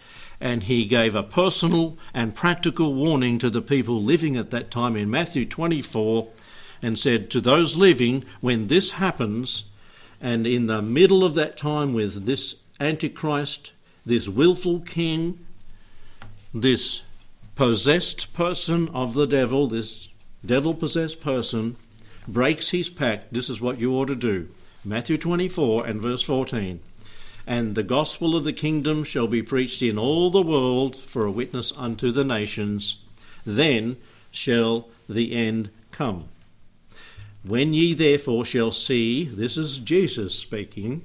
And he gave a personal and practical warning to the people living at that time in Matthew twenty-four, and said to those living, when this happens, and in the middle of that time with this Antichrist, this willful king, this possessed person of the devil, this devil-possessed person, breaks his pact, this is what you ought to do. Matthew twenty-four and verse fourteen. And the gospel of the kingdom shall be preached in all the world for a witness unto the nations. Then shall the end come. When ye therefore shall see, this is Jesus speaking,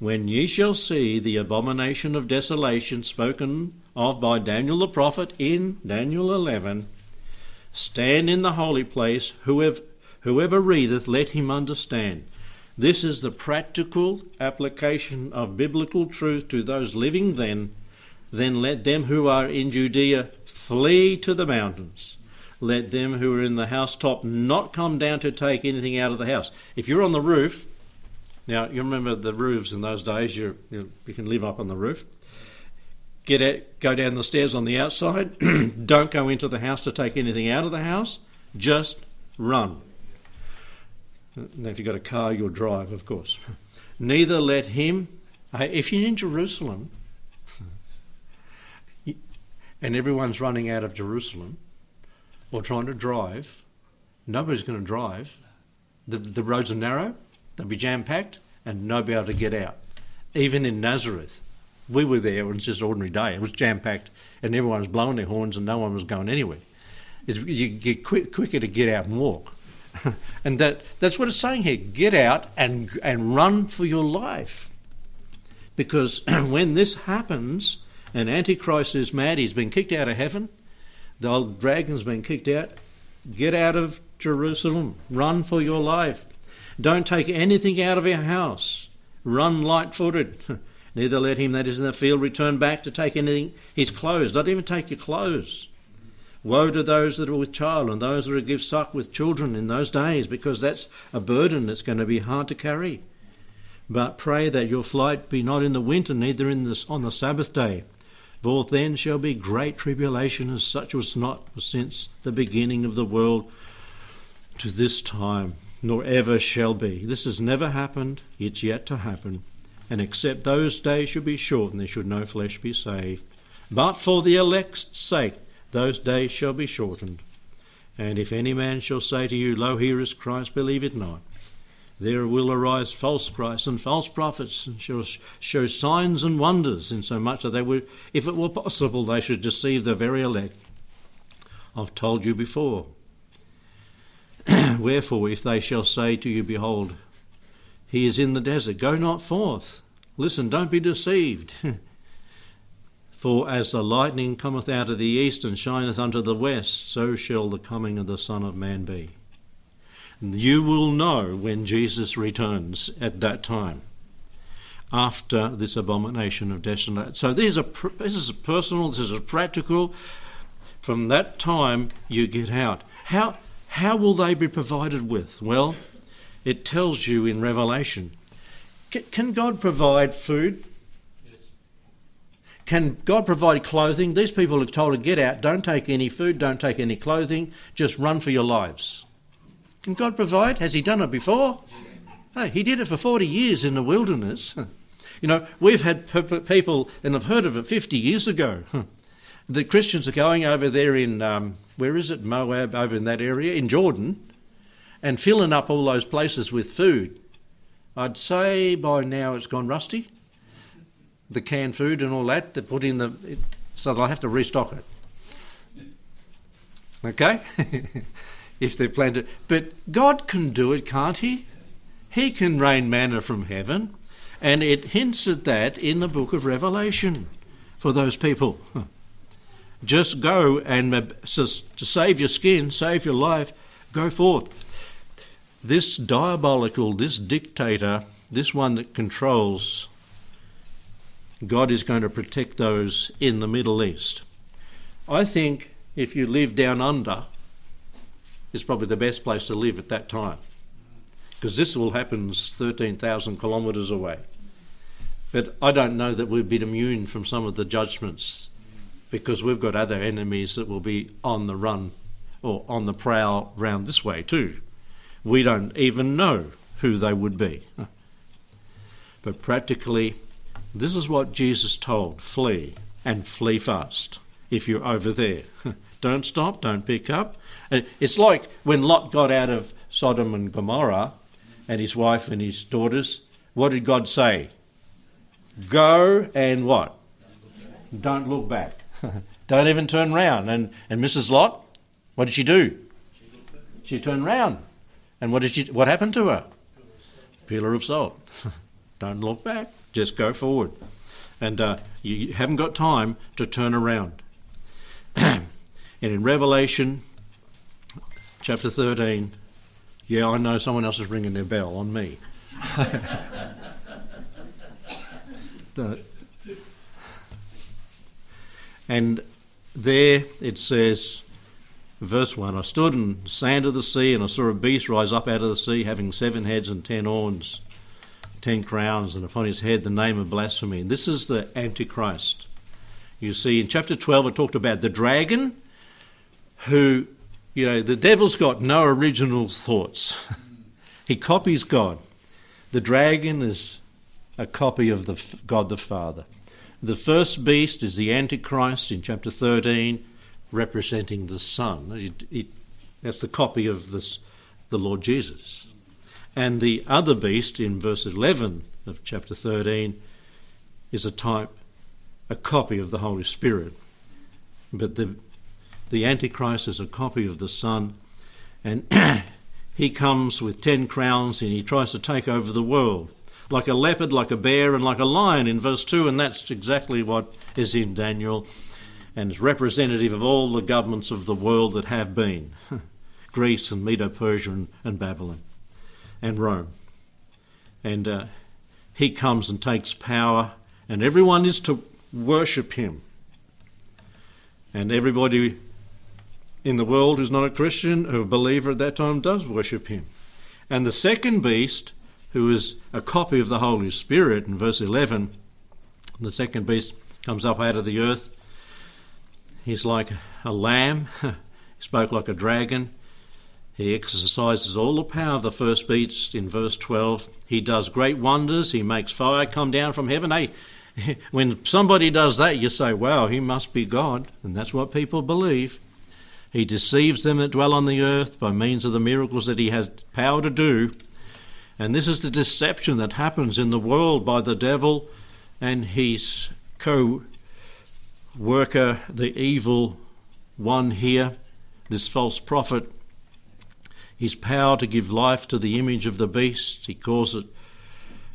when ye shall see the abomination of desolation spoken of by Daniel the prophet in Daniel eleven, stand in the holy place, whoever, whoever readeth, let him understand. This is the practical application of biblical truth to those living then. Then let them who are in Judea flee to the mountains. Let them who are in the housetop not come down to take anything out of the house. If you're on the roof, now you remember the roofs in those days, you you can live up on the roof. Get out, go down the stairs on the outside. Don't go into the house to take anything out of the house. Just run. Now, if you've got a car, you'll drive, of course. Neither let him, if you're in Jerusalem, and everyone's running out of Jerusalem or trying to drive, nobody's going to drive. The, the roads are narrow, they'll be jam-packed, and nobody will be able to get out. Even in Nazareth, we were there, it was just an ordinary day. It was jam-packed, and everyone was blowing their horns, and no one was going anywhere. It's, you get quick, quicker to get out and walk. And that, that's what it's saying here. Get out and and run for your life. Because when this happens, and Antichrist is mad, he's been kicked out of heaven, the old dragon's been kicked out, get out of Jerusalem. Run for your life. Don't take anything out of your house. Run light-footed. Neither let him that is in the field return back to take anything, his clothes. Don't even take your clothes. Woe to those that are with child and those that are give suck with children in those days, because that's a burden that's going to be hard to carry. But pray that your flight be not in the winter, neither in this on the Sabbath day. For then shall be great tribulation, as such was not since the beginning of the world to this time, nor ever shall be. This has never happened, it's yet to happen. And except those days should be short, and there should no flesh be saved. But for the elect's sake, those days shall be shortened. And if any man shall say to you, Lo, here is Christ, believe it not. There will arise false Christs and false prophets, and shall show signs and wonders, insomuch that they would, if it were possible, they should deceive the very elect. I've told you before. Wherefore, if they shall say to you, behold, he is in the desert, go not forth. Listen, don't be deceived. For as the lightning cometh out of the east and shineth unto the west, so shall the coming of the Son of Man be. You will know when Jesus returns at that time, after this abomination of desolation. So these are, this is personal, this is practical. From that time you get out. How, how will they be provided with? Well, it tells you in Revelation. C- can God provide food? Yes. Can God provide clothing? These people are told to get out, don't take any food, don't take any clothing, just run for your lives. Can God provide? Has he done it before? No, he did it for forty years in the wilderness. You know, we've had people, and I've heard of it fifty years ago. The Christians are going over there in, um, where is it, Moab, over in that area, in Jordan, and filling up all those places with food. I'd say by now it's gone rusty. The canned food and all that, they put in the... It, so they'll have to restock it. Okay? If they planned it. But God can do it, can't he? He can rain manna from heaven. And it hints at that in the book of Revelation for those people. Just go and uh, to save your skin, save your life, go forth. This diabolical, this dictator, this one that controls, God is going to protect those in the Middle East. I think if you live down under, it's probably the best place to live at that time, because this all happens thirteen thousand kilometres away. But I don't know that we've been immune from some of the judgments, because we've got other enemies that will be on the run or on the prowl round this way too. We don't even know who they would be. But practically, this is what Jesus told, flee and flee fast if you're over there. Don't stop, don't pick up. It's like when Lot got out of Sodom and Gomorrah and his wife and his daughters, what did God say? Go and what? Don't look back. Don't even turn round. And, and Missus Lot, what did she do? She turned round. And what did she, what happened to her? Pillar of salt. Don't look back, just go forward. And uh, you haven't got time to turn around. And in Revelation chapter thirteen, yeah, I know someone else is ringing their bell on me. the, and there it says, verse one, I stood in the sand of the sea, and I saw a beast rise up out of the sea, having seven heads and ten horns, ten crowns, and upon his head the name of blasphemy. And this is the Antichrist. You see, in chapter twelve, it talked about the dragon, who, you know, the devil's got no original thoughts. He copies God. The dragon is a copy of the God the Father. The first beast is the Antichrist in chapter thirteen, representing the Son. It, it, that's the copy of this, the Lord Jesus. And the other beast in verse eleven of chapter thirteen is a type, a copy of the Holy Spirit. But the The Antichrist is a copy of the Son, and he comes with ten crowns, and he tries to take over the world, like a leopard, like a bear, and like a lion in verse two, and that's exactly what is in Daniel, and is representative of all the governments of the world that have been, Greece and Medo-Persia and, and Babylon and Rome. And uh, he comes and takes power, and everyone is to worship him. And everybody in the world who's not a Christian or a believer at that time does worship him. And the second beast, who is a copy of the Holy Spirit, in verse eleven, the second beast comes up out of the earth. He's like a lamb. He spoke like a dragon. He exercises all the power of the first beast in verse twelve. He does great wonders. He makes fire come down from heaven. Hey, when somebody does that, you say, wow, he must be God. And that's what people believe. He deceives them that dwell on the earth by means of the miracles that he has power to do. And this is the deception that happens in the world by the devil and his co-worker, the evil one here, this false prophet. His power to give life to the image of the beast, he calls it.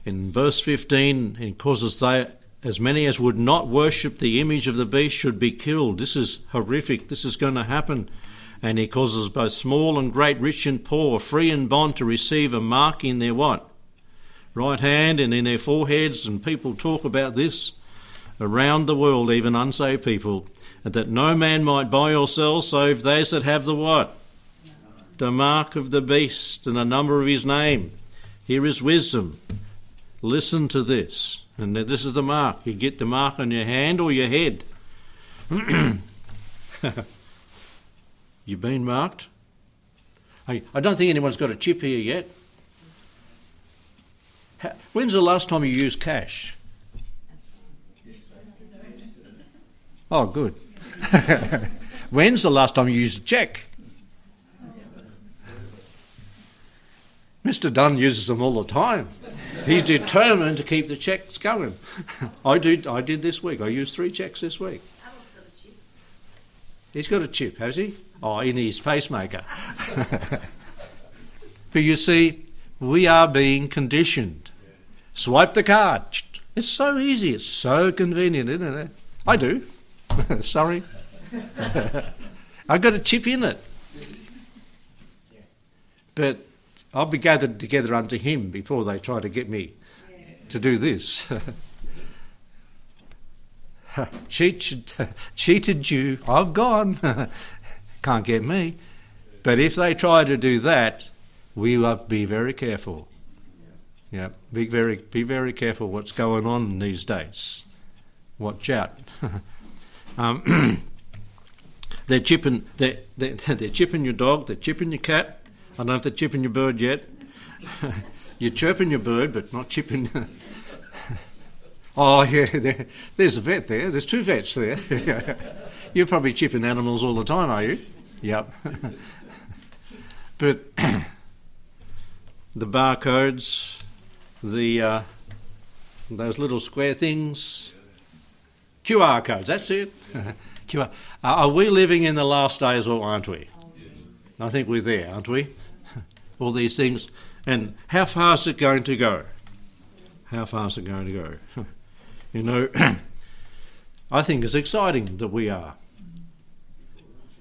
In verse fifteen, he causes they, as many as would not worship the image of the beast should be killed. This is horrific. This is going to happen. And he causes both small and great, rich and poor, free and bond to receive a mark in their what? Right hand and in their foreheads. And people talk about this around the world, even unsaved people, and that no man might buy or sell save those that have the what? The mark of the beast and the number of his name. Here is wisdom. Listen to this. And this is the mark. You get the mark on your hand or your head. You've been marked? I, I don't think anyone's got a chip here yet. How, when's the last time you used cash? Oh, good. When's the last time you used a cheque? Mister Dunn uses them all the time. He's determined to keep the cheques going. I did, I did this week. I used three cheques this week. He's got a chip, has he? Oh, in his pacemaker. But you see, we are being conditioned. Swipe the card. It's so easy. It's so convenient, isn't it? I do. Sorry. I got a chip in it. But I'll be gathered together unto him before they try to get me to do this. Cheated, cheated you, I've gone. Can't get me. But if they try to do that, we have be very careful. Yeah, be very, be very careful what's going on these days. Watch out. um, they're chipping, they're, they're, they're chipping your dog. They're chipping your cat. I don't know if they're chipping your bird yet. You're chirping your bird, but not chipping. Oh, yeah, there, there's a vet there. There's two vets there. You're probably chipping animals all the time, are you? Yep. But the barcodes, the uh, those little square things, Q R codes, that's it. Q R. Are we living in the last days or aren't we? I think we're there, aren't we? All these things. And how far is it going to go? How far is it going to go? You know, I think it's exciting that we are.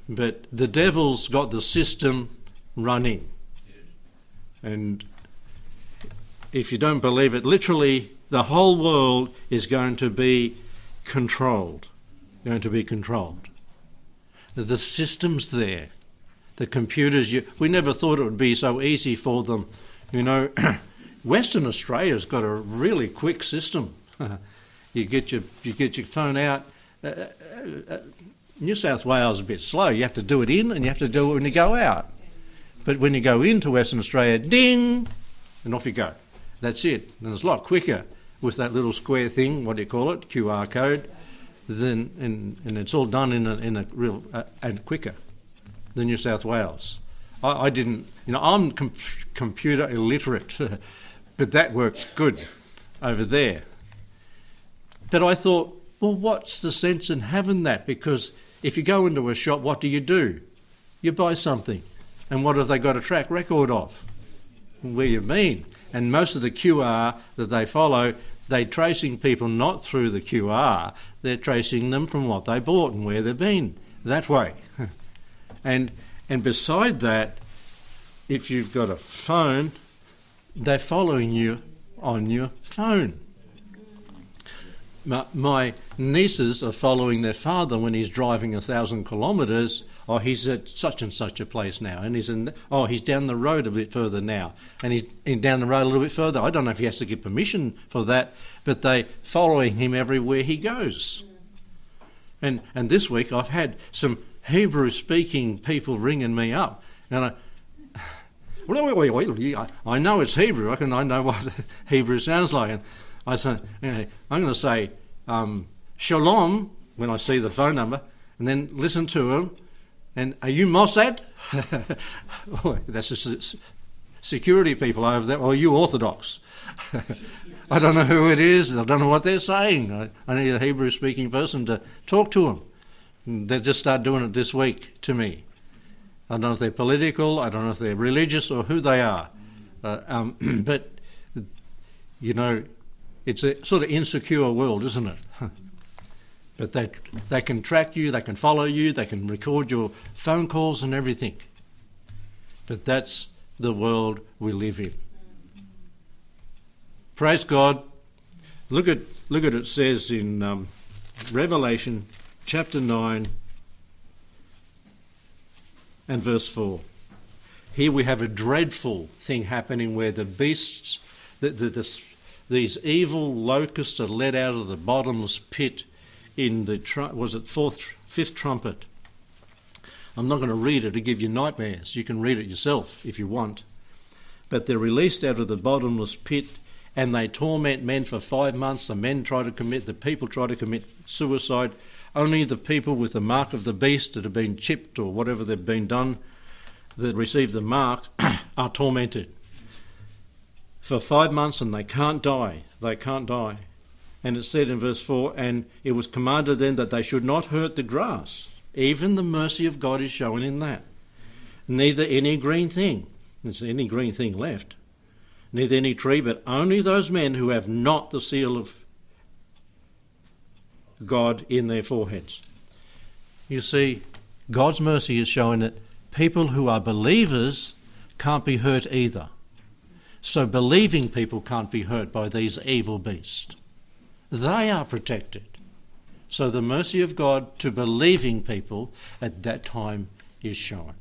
But the devil's got the system running. And if you don't believe it, literally the whole world is going to be controlled. Going to be controlled. The system's there. The computers, you, we never thought it would be so easy for them. You know, Western Australia's got a really quick system. You get your you get your phone out. Uh, uh, uh, New South Wales is a bit slow. You have to do it in and you have to do it when you go out. But when you go into Western Australia, ding, and off you go. That's it. And it's a lot quicker with that little square thing, what do you call it, Q R code, then, and, and it's all done in a, in a real, uh, and quicker. The New South Wales. I, I didn't, you know, I'm com- computer illiterate, but that worked good over there. But I thought, well, what's the sense in having that? Because if you go into a shop, what do you do? You buy something. And what have they got a track record of? Where you've been. And most of the Q R that they follow, they're tracing people not through the Q R, they're tracing them from what they bought and where they've been. That way. And and beside that, if you've got a phone, they're following you on your phone. My, my nieces are following their father when he's driving a thousand kilometres. Oh, he's at such and such a place now, and he's in. Oh, he's down the road a bit further now, and he's down the road a little bit further. I don't know if he has to get permission for that, but they're following him everywhere he goes. And and this week I've had some Hebrew-speaking people ringing me up, and I, well, I know it's Hebrew. I can, I know what Hebrew sounds like, and I say, I'm going to say um, shalom when I see the phone number, and then listen to him. And are you Mossad? That's a security people over there, or you Orthodox. I don't know who it is. I don't know what they're saying. I, I need a Hebrew-speaking person to talk to them. And they just start doing it this week to me. I don't know if they're political. I don't know if they're religious or who they are. Uh, um, but, you know, it's a sort of insecure world, isn't it? But they, they can track you, they can follow you, they can record your phone calls and everything. But that's the world we live in. Praise God. Look at look at it says in um, Revelation chapter nine and verse four. Here we have a dreadful thing happening where the beasts, the, the, the, these evil locusts are led out of the bottomless pit in the, tr- was it fourth, fifth trumpet. I'm not going to read it to give you nightmares. You can read it yourself if you want. But they're released out of the bottomless pit, and they torment men for five months. The men try to commit, the people try to commit suicide. Only the people with the mark of the beast that have been chipped or whatever they've been done, that receive the mark, are tormented for five months and they can't die. They can't die. And it said in verse four, and it was commanded then that they should not hurt the grass. Even the mercy of God is shown in that. Neither any green thing, there's any green thing left, neither any tree, but only those men who have not the seal of God in their foreheads. You see, God's mercy is showing that people who are believers can't be hurt either. So believing people can't be hurt by these evil beasts. They are protected. So the mercy of God to believing people at that time is shown.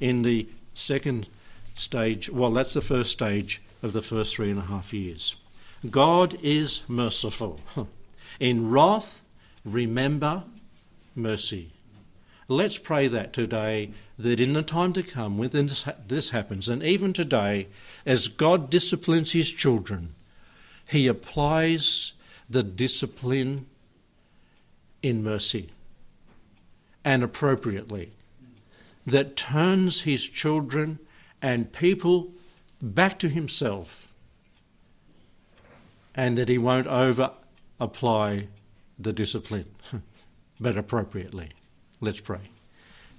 In the second stage, well, that's the first stage of the first three and a half years. God is merciful. In wrath, remember mercy. Let's pray that today, that in the time to come, when this, ha- this happens, and even today, as God disciplines his children, he applies the discipline in mercy and appropriately, that turns his children and people back to himself, and that he won't over apply the discipline, but appropriately. Let's pray.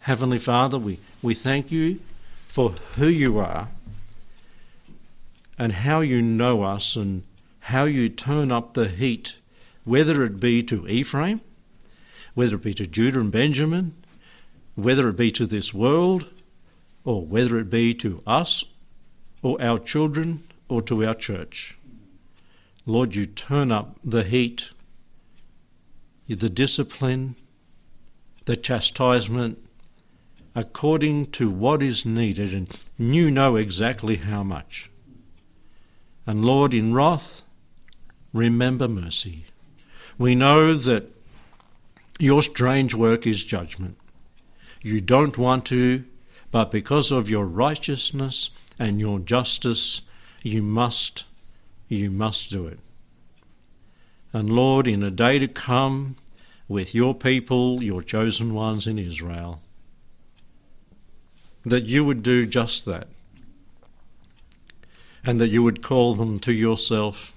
Heavenly Father, we, we thank you for who you are and how you know us and how you turn up the heat, whether it be to Ephraim, whether it be to Judah and Benjamin, whether it be to this world, or whether it be to us or our children or to our church. Lord, you turn up the heat, the discipline, the chastisement, according to what is needed, and you know exactly how much. And Lord, in wrath, remember mercy. We know that your strange work is judgment. You don't want to, but because of your righteousness and your justice, you must, you must do it. And Lord, in a day to come, with your people, your chosen ones in Israel, that you would do just that, and that you would call them to yourself,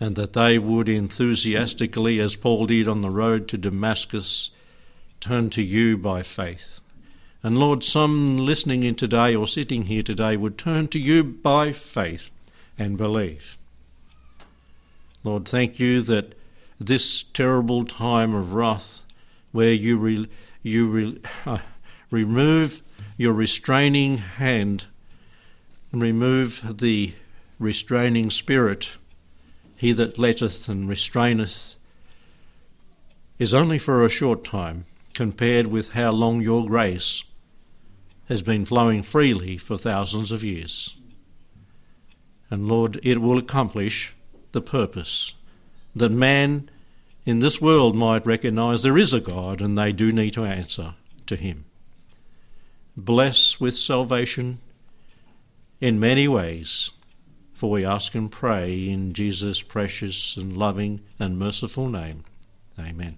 and that they would enthusiastically, as Paul did on the road to Damascus, turn to you by faith. And Lord, some listening in today or sitting here today would turn to you by faith and believe. Lord, thank you that this terrible time of wrath, where you re, you re, uh, remove your restraining hand, remove the restraining spirit. He that letteth and restraineth is only for a short time, compared with how long your grace has been flowing freely for thousands of years. And Lord, it will accomplish the purpose that man in this world might recognize there is a God, and they do need to answer to him. Bless with salvation in many ways, for we ask and pray in Jesus' precious and loving and merciful name. Amen.